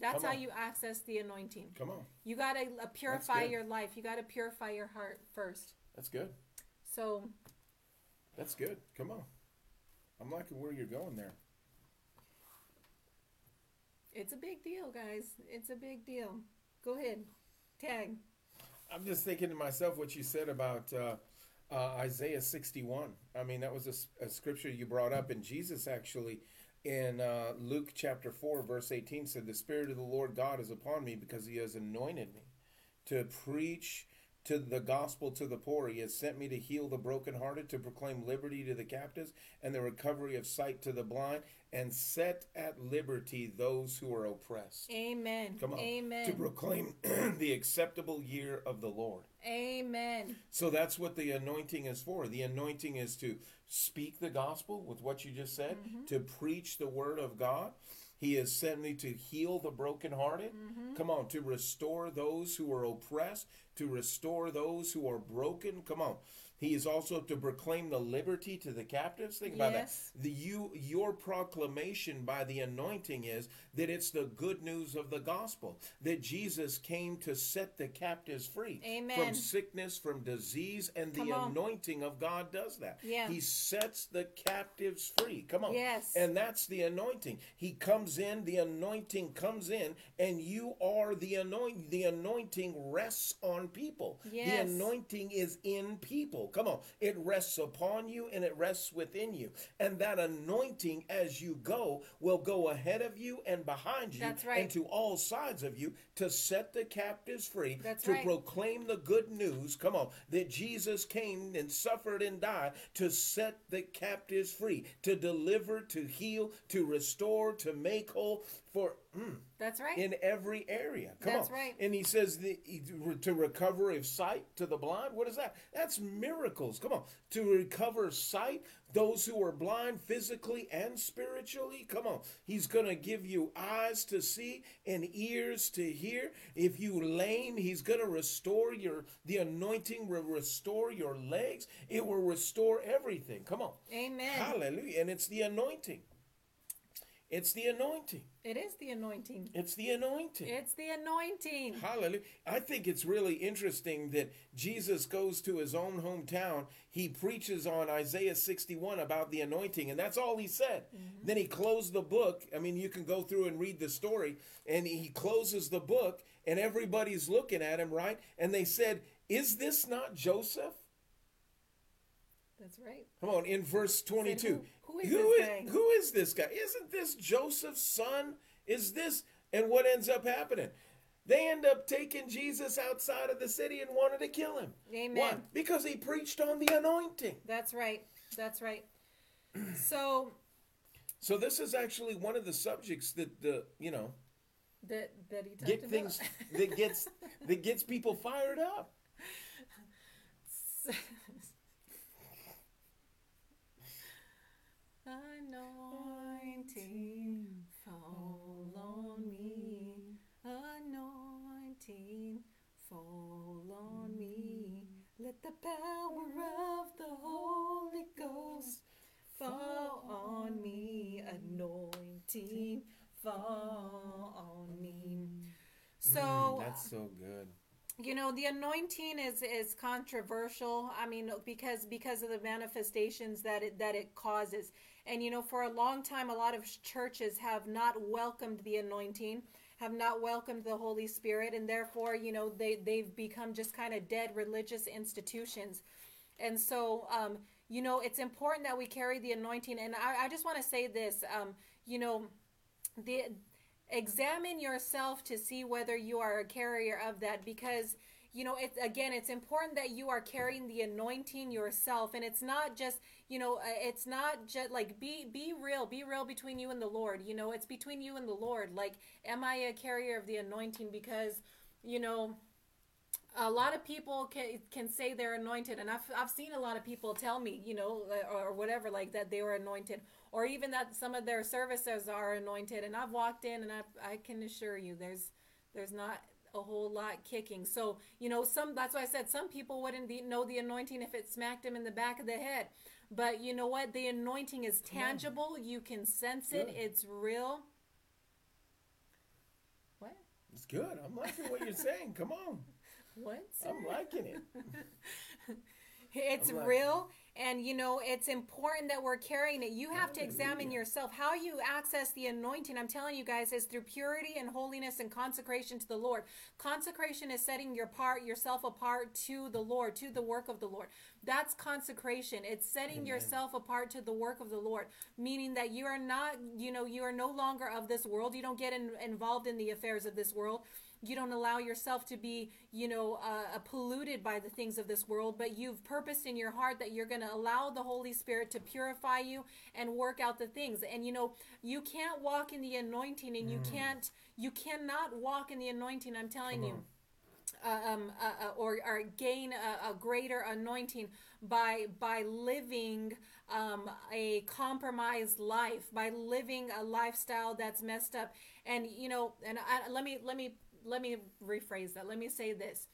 That's how you access the anointing. Come on. You got to uh, purify your life. You got to purify your heart first. That's good. So. That's good. Come on. I'm liking where you're going there. It's a big deal, guys. It's a big deal. Go ahead. Tag. I'm just thinking to myself what you said about uh, uh, Isaiah sixty-one. I mean, that was a, a scripture you brought up, and Jesus actually in uh, Luke chapter four, verse eighteen said, the Spirit of the Lord God is upon me because he has anointed me to preach, to the gospel to the poor. He has sent me to heal the brokenhearted, to proclaim liberty to the captives, and the recovery of sight to the blind, and set at liberty those who are oppressed. Amen. Come on. Amen. To proclaim the acceptable year of the Lord. Amen. So that's what the anointing is for. The anointing is to speak the gospel with what you just said, mm-hmm. to preach the word of God. He has sent me to heal the brokenhearted. Mm-hmm. Come on, to restore those who are oppressed, to restore those who are broken. Come on. He is also to proclaim the liberty to the captives. Think about yes. that. The, you, your proclamation by the anointing is that it's the good news of the gospel, that Jesus came to set the captives free. Amen. From sickness, from disease, and Come the on. Anointing of God does that. Yeah. He sets the captives free. Come on. Yes. And that's the anointing. He comes in, the anointing comes in, and you are the anointing. The anointing rests on people. Yes. The anointing is in people. Come on. It rests upon you and it rests within you. And that anointing as you go will go ahead of you and behind you. That's right. And to all sides of you to set the captives free. That's to right. proclaim the good news. Come on. That Jesus came and suffered and died to set the captives free, to deliver, to heal, to restore, to make whole for mm, that's right. in every area. Come that's on. Right. And he says the, to recover of sight to the blind. What is that? That's miracles. Come on. To recover sight, those who are blind physically and spiritually. Come on. He's going to give you eyes to see and ears to hear. If you lame, he's going to restore your, the anointing will restore your legs. It will restore everything. Come on. Amen. Hallelujah. And it's the anointing. It's the anointing. It is the anointing. It's the anointing. It's the anointing. Hallelujah. I think it's really interesting that Jesus goes to his own hometown. He preaches on Isaiah sixty-one about the anointing, and that's all he said. Mm-hmm. Then he closed the book. I mean, you can go through and read the story, and he closes the book, and everybody's looking at him, right? And they said, "Is this not Joseph?" That's right. Come on, in verse twenty-two. Who is, who, is, who is this guy? Isn't this Joseph's son? Is this? And what ends up happening? They end up taking Jesus outside of the city and wanted to kill him. Amen. Why? Because he preached on the anointing. That's right. That's right. So. So this is actually one of the subjects that the, you know. That, that he talked about. Things, that gets, that gets people fired up. So, anointing, fall on me. Anointing, fall on me. Let the power of the Holy Ghost fall on me. Anointing, fall on me. So mm, that's so good. You know, the anointing is, is controversial. I mean, because because of the manifestations that it, that it causes. And, you know, for a long time, a lot of churches have not welcomed the anointing, have not welcomed the Holy Spirit, and therefore, you know, they, they've become just kind of dead religious institutions. And so, um, you know, it's important that we carry the anointing. And I, I just want to say this, um, you know, the, examine yourself to see whether you are a carrier of that, because you know, it, again, it's important that you are carrying the anointing yourself. And it's not just, you know, it's not just like, be, be real, be real between you and the Lord. You know, it's between you and the Lord. Like, am I a carrier of the anointing? Because, you know, a lot of people can, can say they're anointed. And I've, I've seen a lot of people tell me, you know, or, or whatever, like that they were anointed, or even that some of their services are anointed. And I've walked in and I, I can assure you there's, there's not a whole lot kicking. So, you know, some, that's why I said some people wouldn't be, know the anointing if it smacked them in the back of the head. But you know what? The anointing is tangible. You can sense it. Good. It's real. What? It's good. I'm liking what you're saying. Come on. What? Sir? I'm liking it. It's liking real. It. And you know, it's important that we're carrying it. You have Hallelujah. To examine yourself. How you access the anointing, I'm telling you guys, is through purity and holiness and consecration to the Lord. Consecration is setting your part, yourself apart to the Lord, to the work of the Lord. That's consecration. It's setting Amen. Yourself apart to the work of the Lord, meaning that you are not, you know, you are no longer of this world. You don't get in, involved in the affairs of this world. You don't allow yourself to be, you know, uh, polluted by the things of this world, but you've purposed in your heart that you're going to allow the Holy Spirit to purify you and work out the things. And, you know, you can't walk in the anointing, and mm. you can't, you cannot walk in the anointing, I'm telling you. Uh, um, uh, uh, or, or gain a, a greater anointing by by living um, a compromised life, by living a lifestyle that's messed up. And you know, and I, let me let me let me rephrase that. Let me say this: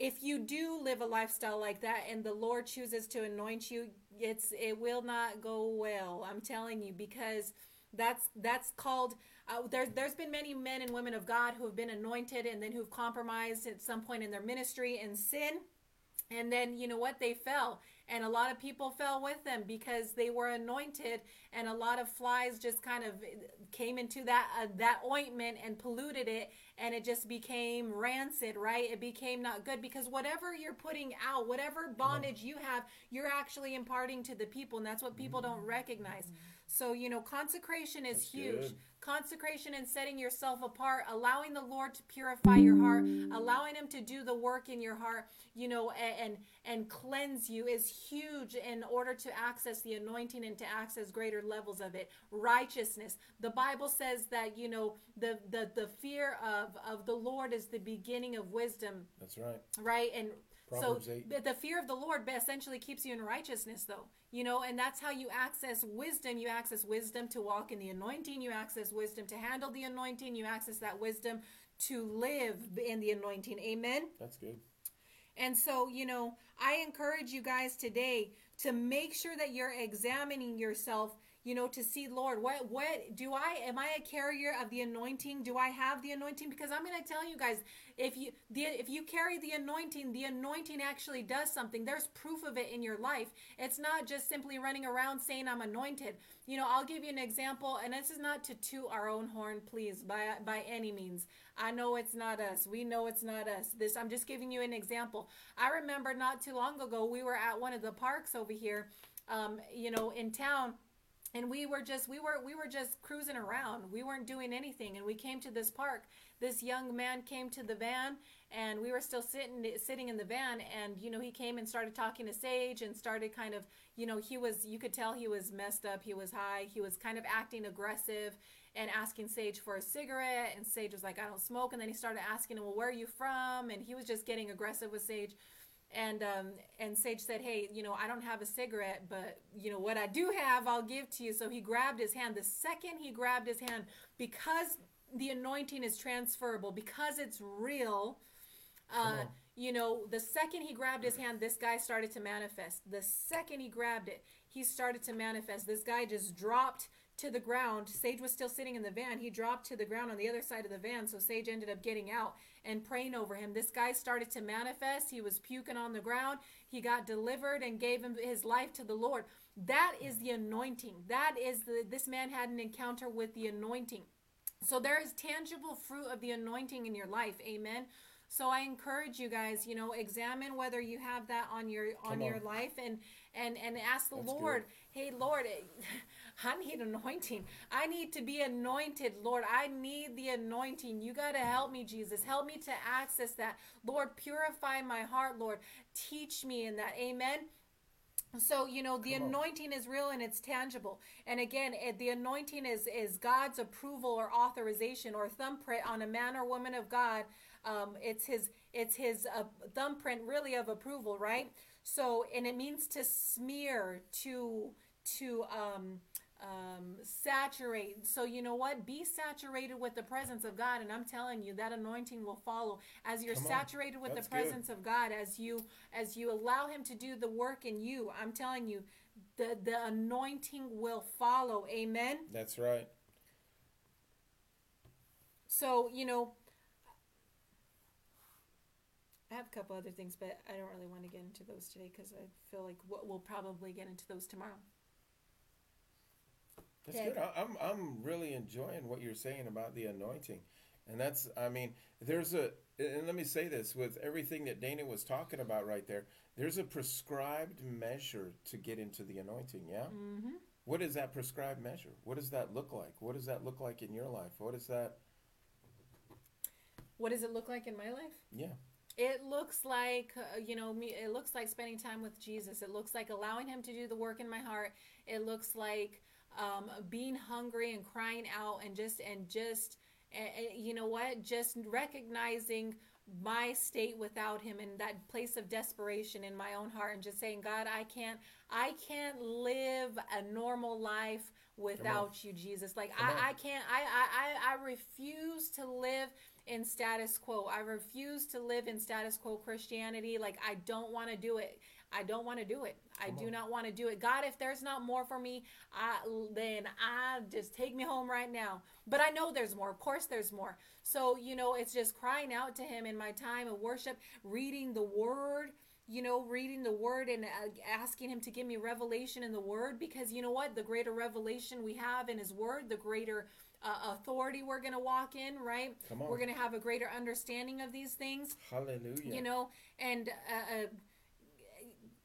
if you do live a lifestyle like that, and the Lord chooses to anoint you, it's it will not go well. I'm telling you, because. That's that's called, uh, there's, there's been many men and women of God who have been anointed and then who've compromised at some point in their ministry and sin. And then, you know what, they fell. And a lot of people fell with them because they were anointed, and a lot of flies just kind of came into that uh, that ointment and polluted it, and it just became rancid, right? It became not good, because whatever you're putting out, whatever bondage you have, you're actually imparting to the people, and that's what people don't recognize. So, you know, consecration is that's huge. Good. Consecration and setting yourself apart, allowing the Lord to purify your heart, allowing Him to do the work in your heart, you know, and and cleanse you is huge in order to access the anointing and to access greater levels of it. Righteousness. The Bible says that, you know, the the, the fear of, of the Lord is the beginning of wisdom. That's right. Right? And Proverbs so eight. The fear of the Lord essentially keeps you in righteousness, though, you know, and that's how you access wisdom. You access wisdom to walk in the anointing. You access wisdom to handle the anointing. You access that wisdom to live in the anointing. Amen. That's good. And so, you know, I encourage you guys today to make sure that you're examining yourself, you know, to see, Lord, what, what do I, am I a carrier of the anointing? Do I have the anointing? Because I'm going to tell you guys, if you, the, if you carry the anointing, the anointing actually does something. There's proof of it in your life. It's not just simply running around saying I'm anointed. You know, I'll give you an example, and this is not to toot our own horn, please, by, by any means. I know it's not us. We know it's not us. This, I'm just giving you an example. I remember not too long ago, we were at one of the parks over here, um, you know, in town. And we were just, we were, we were just cruising around. We weren't doing anything. And we came to this park. This young man came to the van, and we were still sitting, sitting in the van. And, you know, he came and started talking to Sage and started kind of, you know, he was, you could tell he was messed up. He was high. He was kind of acting aggressive and asking Sage for a cigarette. And Sage was like, I don't smoke. And then he started asking him, well, where are you from? And he was just getting aggressive with Sage. And um, and Sage said, hey, you know, I don't have a cigarette, but, you know, what I do have, I'll give to you. So he grabbed his hand. The second he grabbed his hand, because the anointing is transferable, because it's real, uh, you know, the second he grabbed his hand, this guy started to manifest. The second he grabbed it, he started to manifest. This guy just dropped to the ground. Sage was still sitting in the van. He dropped to the ground on the other side of the van, so Sage ended up getting out and praying over him. This guy started to manifest. He was puking on the ground. He got delivered and gave him his life to the Lord. That is the anointing. That is the, this man had an encounter with the anointing. So there is tangible fruit of the anointing in your life. Amen. So I encourage you guys, you know, examine whether you have that on your on, on. your life, and and and ask the That's Lord, good. Hey Lord, I need anointing. I need to be anointed, Lord. I need the anointing. You got to help me, Jesus. Help me to access that. Lord, purify my heart, Lord. Teach me in that. Amen. So, you know, the anointing is real and it's tangible. And again, the anointing is, is God's approval or authorization or thumbprint on a man or woman of God. Um, it's his it's his uh, thumbprint really of approval, right? So, and it means to smear, to, to um, um, saturate. So, you know what? Be saturated with the presence of God. And I'm telling you, that anointing will follow as you're saturated with That's the presence good. Of God, as you, as you allow Him to do the work in you. I'm telling you, the, the anointing will follow. Amen. That's right. So, you know, I have a couple other things, but I don't really want to get into those today because I feel like we'll probably get into those tomorrow. That's good. I'm I'm really enjoying what you're saying about the anointing, and that's I mean there's a and let me say this with everything that Dana was talking about right there. There's a prescribed measure to get into the anointing. Yeah. Mm-hmm. What is that prescribed measure? What does that look like? What does that look like in your life? What is that? What does it look like in my life? Yeah. It looks like, you know, me. It looks like spending time with Jesus. It looks like allowing him to do the work in my heart. It looks like um, being hungry and crying out and just, and just, and, and, you know what, just recognizing my state without him and that place of desperation in my own heart and just saying, God, I can't, I can't live a normal life without you, Jesus. Like I, I can't, I, I, I refuse to live in status quo. I refuse to live in status quo Christianity. Like, I don't want to do it. I don't want to do it. I Come do on. not want to do it. God, if there's not more for me, I, then I just take me home right now. But I know there's more. Of course there's more. So, you know, it's just crying out to him in my time of worship, reading the word, you know, reading the word and asking him to give me revelation in the word, because you know what? The greater revelation we have in his word, the greater Uh, authority we're going to walk in, right? Come on. We're going to have a greater understanding of these things. Hallelujah. You know, and uh, uh,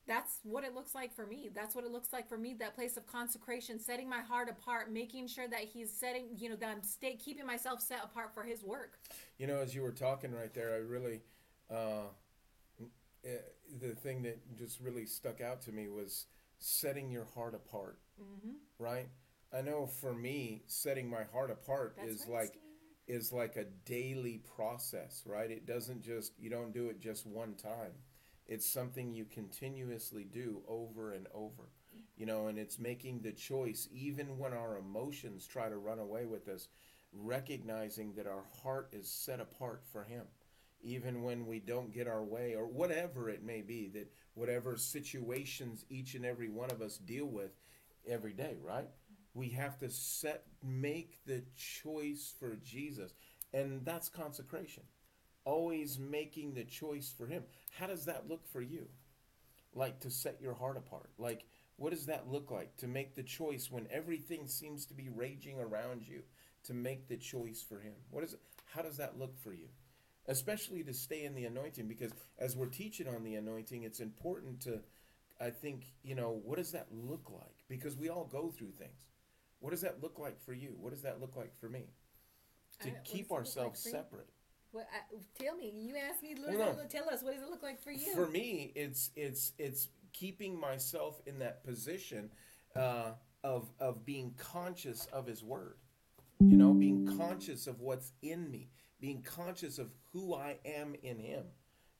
that's what it looks like for me. That's what it looks like for me, that place of consecration, setting my heart apart, making sure that he's setting, you know, that I'm stay, keeping myself set apart for his work. You know, as you were talking right there, I really, uh, the thing that just really stuck out to me was setting your heart apart, mm-hmm. right? I know for me, setting my heart apart That's is like is like a daily process, right? It doesn't just, you don't do it just one time. It's something you continuously do over and over, you know, and it's making the choice, even when our emotions try to run away with us, recognizing that our heart is set apart for him, even when we don't get our way or whatever it may be, that whatever situations each and every one of us deal with every day, right? We have to set, make the choice for Jesus. And that's consecration. Always making the choice for him. How does that look for you? Like to set your heart apart. Like, what does that look like? To make the choice when everything seems to be raging around you. To make the choice for him. What is it? How does that look for you? Especially to stay in the anointing. Because as we're teaching on the anointing, it's important to, I think, you know, what does that look like? Because we all go through things. What does that look like for you? What does that look like for me? To I, keep ourselves like separate. Well, I, tell me. You asked me. Little, tell us. What does it look like for you? For me, it's it's it's keeping myself in that position uh, of of being conscious of his word. You know, being conscious of what's in me. Being conscious of who I am in him.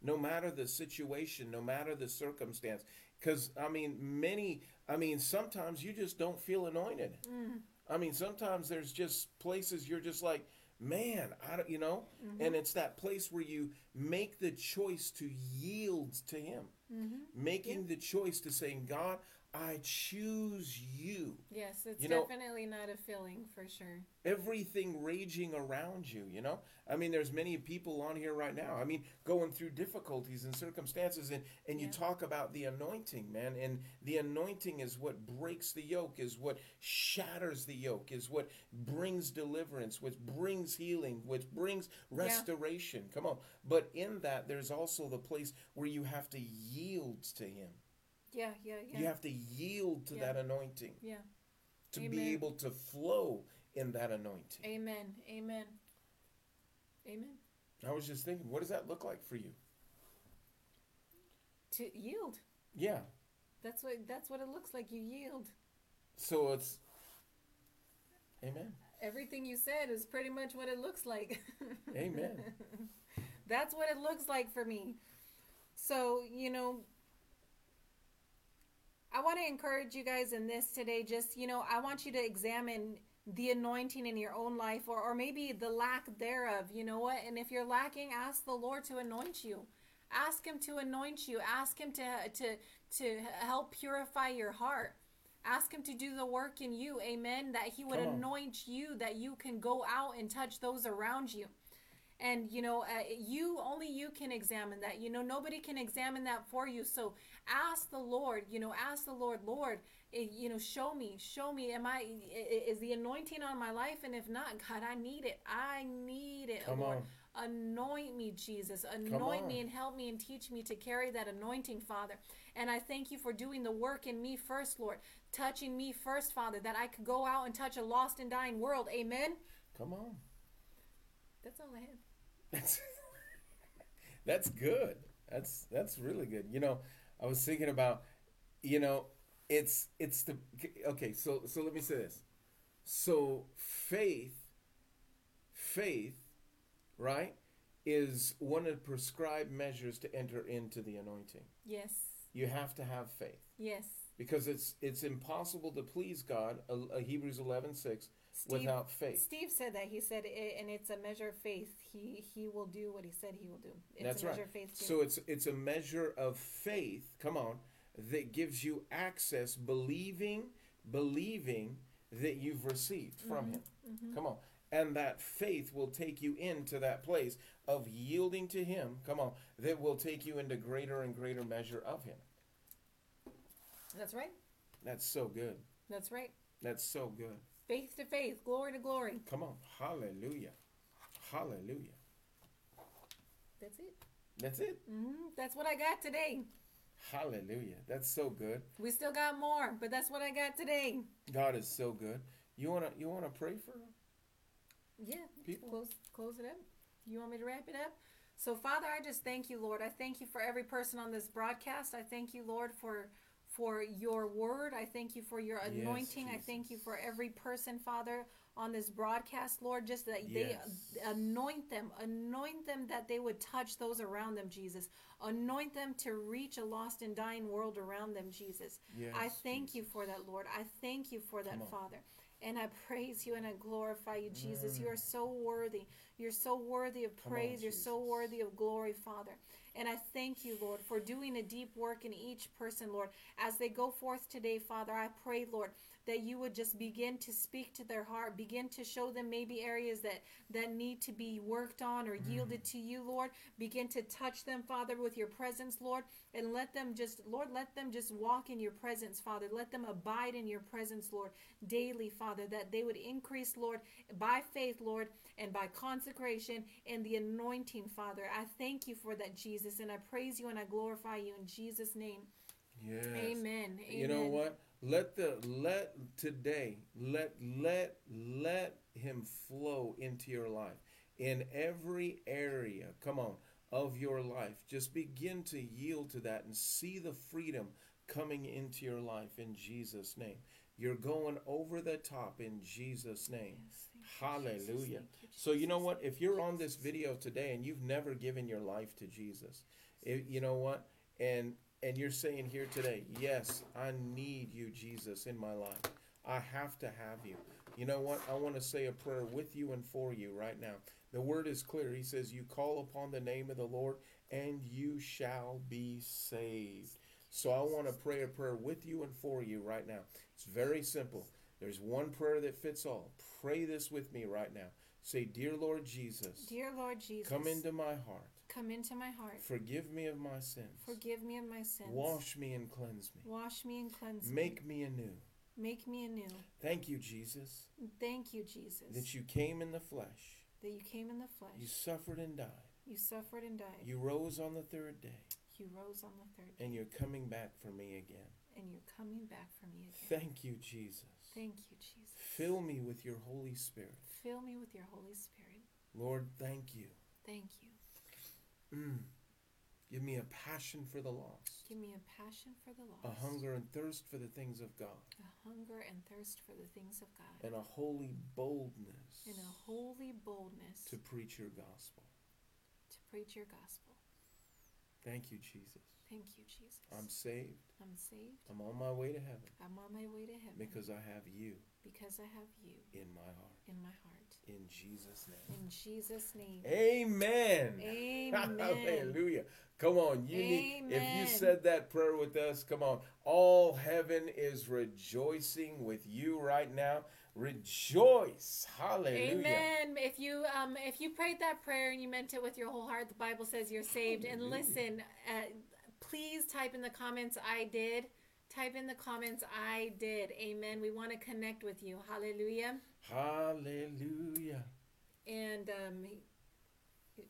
No matter the situation, no matter the circumstance. Because, I mean, many, I mean, sometimes you just don't feel anointed. Mm. I mean, sometimes there's just places you're just like, man, I don't, you know, mm-hmm. and it's that place where you make the choice to yield to him, mm-hmm. making yeah. the choice to saying, God, I choose you. Yes, it's you know, definitely not a feeling for sure. Everything raging around you, you know? I mean, there's many people on here right now. I mean, going through difficulties and circumstances and, and you yeah. talk about the anointing, man. And the anointing is what breaks the yoke, is what shatters the yoke, is what brings deliverance, which brings healing, which brings restoration. Yeah. Come on. But in that, there's also the place where you have to yield to him. Yeah, yeah, yeah. You have to yield to yeah. that anointing. Yeah. To Amen. be able to flow in that anointing. Amen. Amen. Amen. I was just thinking, what does that look like for you? To yield. Yeah. That's what that's what it looks like. You yield. So it's Amen. Everything you said is pretty much what it looks like. Amen. That's what it looks like for me. So, you know, I want to encourage you guys in this today. Just, you know, I want you to examine the anointing in your own life or, or maybe the lack thereof, you know what? And if you're lacking, ask the Lord to anoint you. Ask him to anoint you. Ask him to, to, to help purify your heart. Ask him to do the work in you, amen, that he would anoint you, that you can go out and touch those around you. And, you know, uh, you only you can examine that. You know, nobody can examine that for you. So ask the Lord, you know, ask the Lord, Lord, you know, show me, show me. Am I, is the anointing on my life? And if not, God, I need it. I need it. Come Lord, on. Anoint me, Jesus. Anoint me and help me and teach me to carry that anointing, Father. And I thank you for doing the work in me first, Lord. Touching me first, Father, that I could go out and touch a lost and dying world. Amen. Come on. That's all I have. That's that's good. That's that's really good. You know, I was thinking about, you know, it's it's the okay. So so let me say this. So faith, faith, right, is one of the prescribed measures to enter into the anointing. Yes. You have to have faith. Yes. Because it's it's impossible to please God, uh, Hebrews eleven six, Steve, without faith. Steve said that. He said, and it's a measure of faith. He he will do what he said he will do. It's That's a measure right. of faith too. So it's it's a measure of faith, come on, that gives you access, believing, believing that you've received from mm-hmm. him. Mm-hmm. Come on. And that faith will take you into that place of yielding to him, come on, that will take you into greater and greater measure of him. That's right. That's so good. That's right. That's so good. Faith to faith, glory to glory. Come on. Hallelujah. Hallelujah. That's it. That's it. Mm-hmm. That's what I got today. Hallelujah. That's so good. We still got more, but that's what I got today. God is so good. You wanna you wanna pray for him? Yeah, people. Close, close it up. You want me to wrap it up? So, Father, I just thank you, Lord. I thank you for every person on this broadcast. I thank you, Lord, for for your word. I thank you for your anointing. Yes, I thank you for every person, Father, on this broadcast, Lord, just that yes. they anoint them, anoint them that they would touch those around them, Jesus. Anoint them to reach a lost and dying world around them, Jesus. Yes, I thank Jesus. you for that, Lord. I thank you for that, Father. And I praise you and I glorify you, Jesus. Mm. You are so worthy. You're so worthy of praise. On, You're Jesus. so worthy of glory, Father. And I thank you, Lord, for doing a deep work in each person, Lord. As they go forth today, Father, I pray, Lord, that you would just begin to speak to their heart, begin to show them maybe areas that, that need to be worked on or mm. yielded to you, Lord. Begin to touch them, Father, with your presence, Lord, and let them just, Lord, let them just walk in your presence, Father. Let them abide in your presence, Lord, daily, Father. Father, that they would increase, Lord, by faith, Lord, and by consecration and the anointing, Father. I thank you for that, Jesus, and I praise you and I glorify you in Jesus' name. Yes. Amen. Amen. You know what? Let the let today let let let him flow into your life in every area. Come on, of your life. Just begin to yield to that and see the freedom coming into your life in Jesus' name. You're going over the top in Jesus' name. Yes, hallelujah. You, so you know what? If you're on this video today and you've never given your life to Jesus, it, you know what? And and you're saying here today, yes, I need you, Jesus, in my life. I have to have you. You know what? I want to say a prayer with you and for you right now. The word is clear. He says, you call upon the name of the Lord and you shall be saved. So I want to pray a prayer with you and for you right now. It's very simple. There's one prayer that fits all. Pray this with me right now. Say, dear Lord Jesus. Dear Lord Jesus. Come into my heart. Come into my heart. Forgive me of my sins. Forgive me of my sins. Wash me and cleanse me. Wash me and cleanse me. Make me anew. Make me anew. Thank you, Jesus. Thank you, Jesus. That you came in the flesh. That you came in the flesh. You suffered and died. You suffered and died. You rose on the third day. You rose on the third day. And you're coming back for me again. And you're coming back for me again. Thank you, Jesus. Thank you, Jesus. Fill me with your Holy Spirit. Fill me with your Holy Spirit. Lord, thank you. Thank you. Mm. Give me a passion for the lost. Give me a passion for the lost. A hunger and thirst for the things of God. A hunger and thirst for the things of God. And a holy boldness. And a holy boldness. To preach your gospel. To preach your gospel. Thank you, Jesus. Thank you, Jesus. I'm saved. I'm saved. I'm on my way to heaven. I'm on my way to heaven. Because I have you. Because I have you. In my heart. In my heart. In Jesus' name. In Jesus' name. Amen. Amen. Hallelujah. Come on. You Amen. Need, if you said that prayer with us, come on. All heaven is rejoicing with you right now. Rejoice. Hallelujah. Amen. If you um if you prayed that prayer and you meant it with your whole heart, the Bible says you're saved. Hallelujah. And listen, uh, please type in the comments, I did. Type in the comments, I did. Amen. We want to connect with you. Hallelujah. Hallelujah. And um, you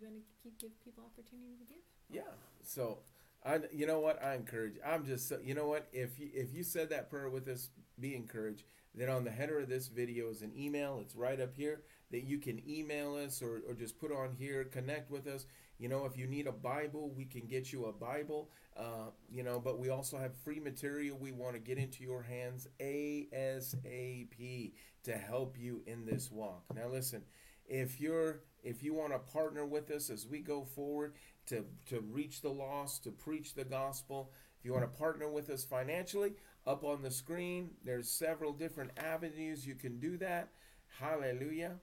want to keep give people opportunity to give? Yeah. So I, you know what? I encourage. I'm just, so, you know what? If you, if you said that prayer with us, be encouraged. Then on the header of this video is an email. It's right up here that you can email us or, or just put on here, connect with us. You know, if you need a Bible, we can get you a Bible, uh, you know, but we also have free material we want to get into your hands ASAP to help you in this walk. Now, listen, if you're, if you want to partner with us as we go forward to, to reach the lost, to preach the gospel, if you want to partner with us financially, up on the screen, there's several different avenues you can do that. Hallelujah.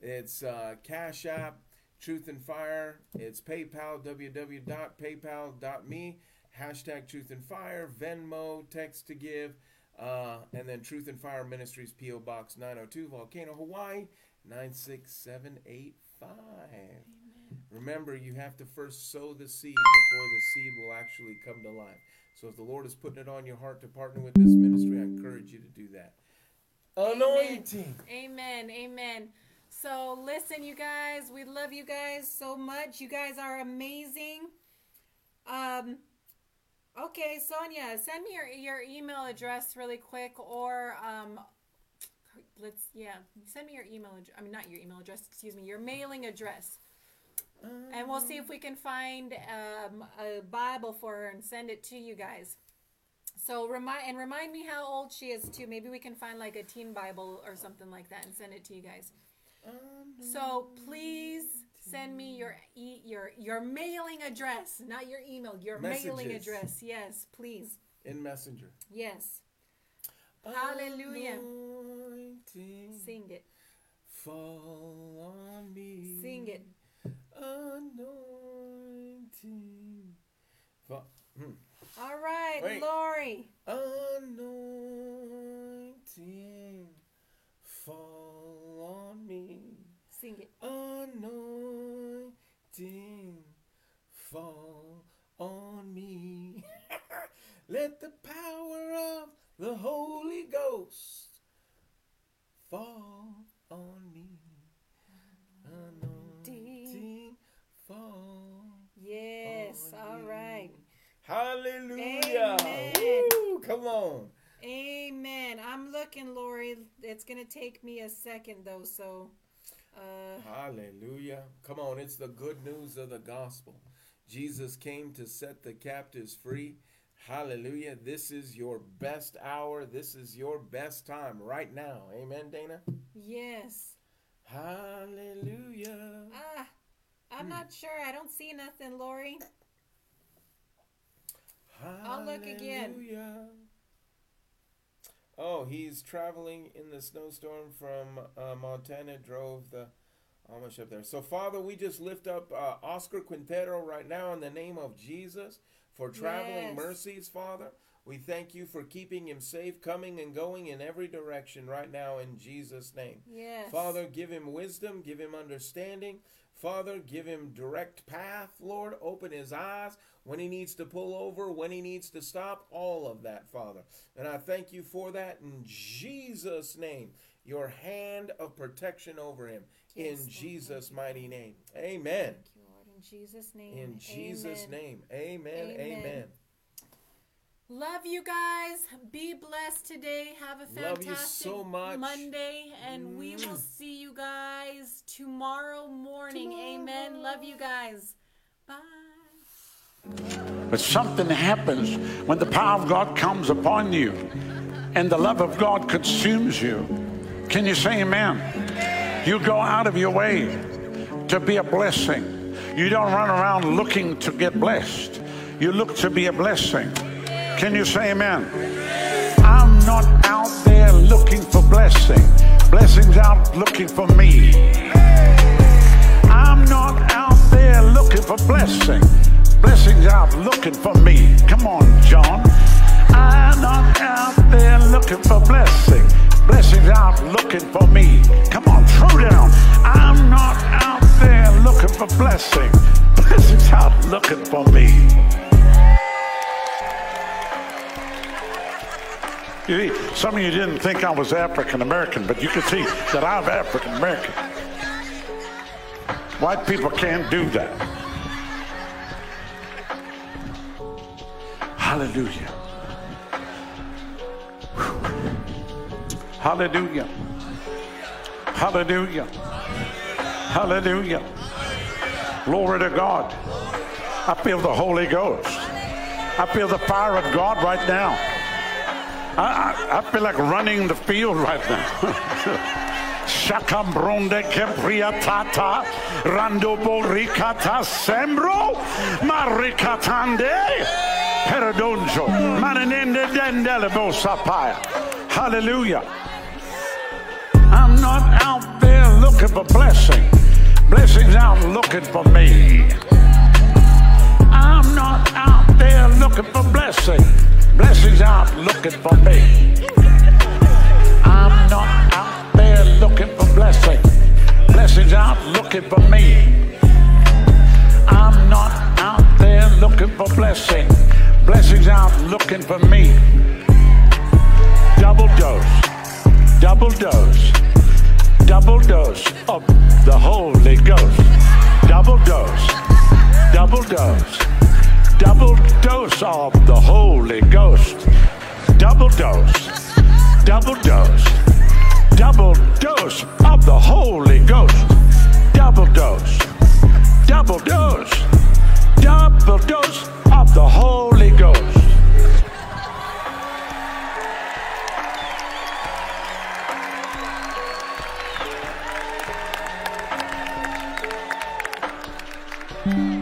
It's uh, Cash App, Truth and Fire. It's PayPal, w w w dot paypal dot me, hashtag Truth and Fire, Venmo, text to give, uh, and then Truth and Fire Ministries, P O Box nine oh two, Volcano, Hawaii, nine six seven eight five. Amen. Remember, you have to first sow the seed before the seed will actually come to life. So if the Lord is putting it on your heart to partner with this ministry, I encourage you to do that. Anointing. Amen. Amen. Amen. So listen, you guys, we love you guys so much. You guys are amazing. Um, okay, Sonia, send me your, your email address really quick, or um, let's, yeah, send me your email address. I mean, not your email address, excuse me, your mailing address. Um, and we'll see if we can find um, a Bible for her and send it to you guys. So remind and remind me how old she is too. Maybe we can find like a teen Bible or something like that and send it to you guys. So please send me your e your your mailing address, not your email, your Messages. mailing address. Yes, please. In Messenger. Yes. Hallelujah. Anointing. Sing it. Fall on me. Sing it. Anointing. Fall. Hmm. All right, Wait. Lori. Anointing, fall on me. Sing it. Anointing, fall on me. Let the power of the Holy Ghost fall on me. Anointing, fall. Yes, on all me. Right. Hallelujah. Woo, come on. Amen. I'm looking, Lori. It's going to take me a second, though, so. Uh. Hallelujah. Come on. It's the good news of the gospel. Jesus came to set the captives free. Hallelujah. This is your best hour. This is your best time right now. Amen, Dana? Yes. Hallelujah. Ah, I'm hmm. not sure. I don't see nothing, Lori. I'll look again. Hallelujah. Oh, he's traveling in the snowstorm from uh, Montana, drove the, almost up there. So, Father, we just lift up uh, Oscar Quintero right now in the name of Jesus for traveling yes. mercies, Father. We thank you for keeping him safe, coming and going in every direction right now in Jesus' name. Yes. Father, give him wisdom, give him understanding. Father, give him direct path, Lord. Open his eyes when he needs to pull over, when he needs to stop, all of that, Father. And I thank you for that in Jesus' name. Your hand of protection over him yes, in Jesus' mighty name. Amen. Thank you, Lord. In Jesus' name. In Jesus' name. Amen. Amen. Love you guys. Be blessed today. Have a fantastic Love you so much. Monday, and we will see you guys tomorrow morning. Tomorrow. Amen. Love you guys. Bye. But something happens when the power of God comes upon you and the love of God consumes you. Can you say amen? You go out of your way to be a blessing. You don't run around looking to get blessed. You look to be a blessing. Can you say amen? I'm not out there looking for blessing. Blessing's out looking for me. I'm not out there looking for blessing. Blessing's out looking for me. Come on, John. I'm not out there looking for blessing. Blessing's out looking for me. Come on, throw down. I'm not out there looking for blessing. Blessing's out looking for me. You see, some of you didn't think I was African-American, but you can see that I'm African-American. White people can't do that. Hallelujah. Whew. Hallelujah. Hallelujah. Hallelujah. Glory to God. I feel the Holy Ghost. I feel the fire of God right now. I, I, I feel like running the field right now. Shakambronde kepriatata randobo ricata sembro maricatande peradonjo mananende dendelebo sapaya. Hallelujah. I'm not out there looking for blessing. Blessings out looking for me. I'm not out there looking for blessing. Blessings out looking for me. I'm not out looking for blessing. Blessings out looking for me. I'm not out there looking for blessing. Blessings out looking for me. Double dose, double dose, double dose of the Holy Ghost. Double dose, double dose, double dose of the Holy Ghost. Double dose, double dose. Double dose of the Holy Ghost. Double dose. Double dose. Double dose of the Holy Ghost. Mm-hmm.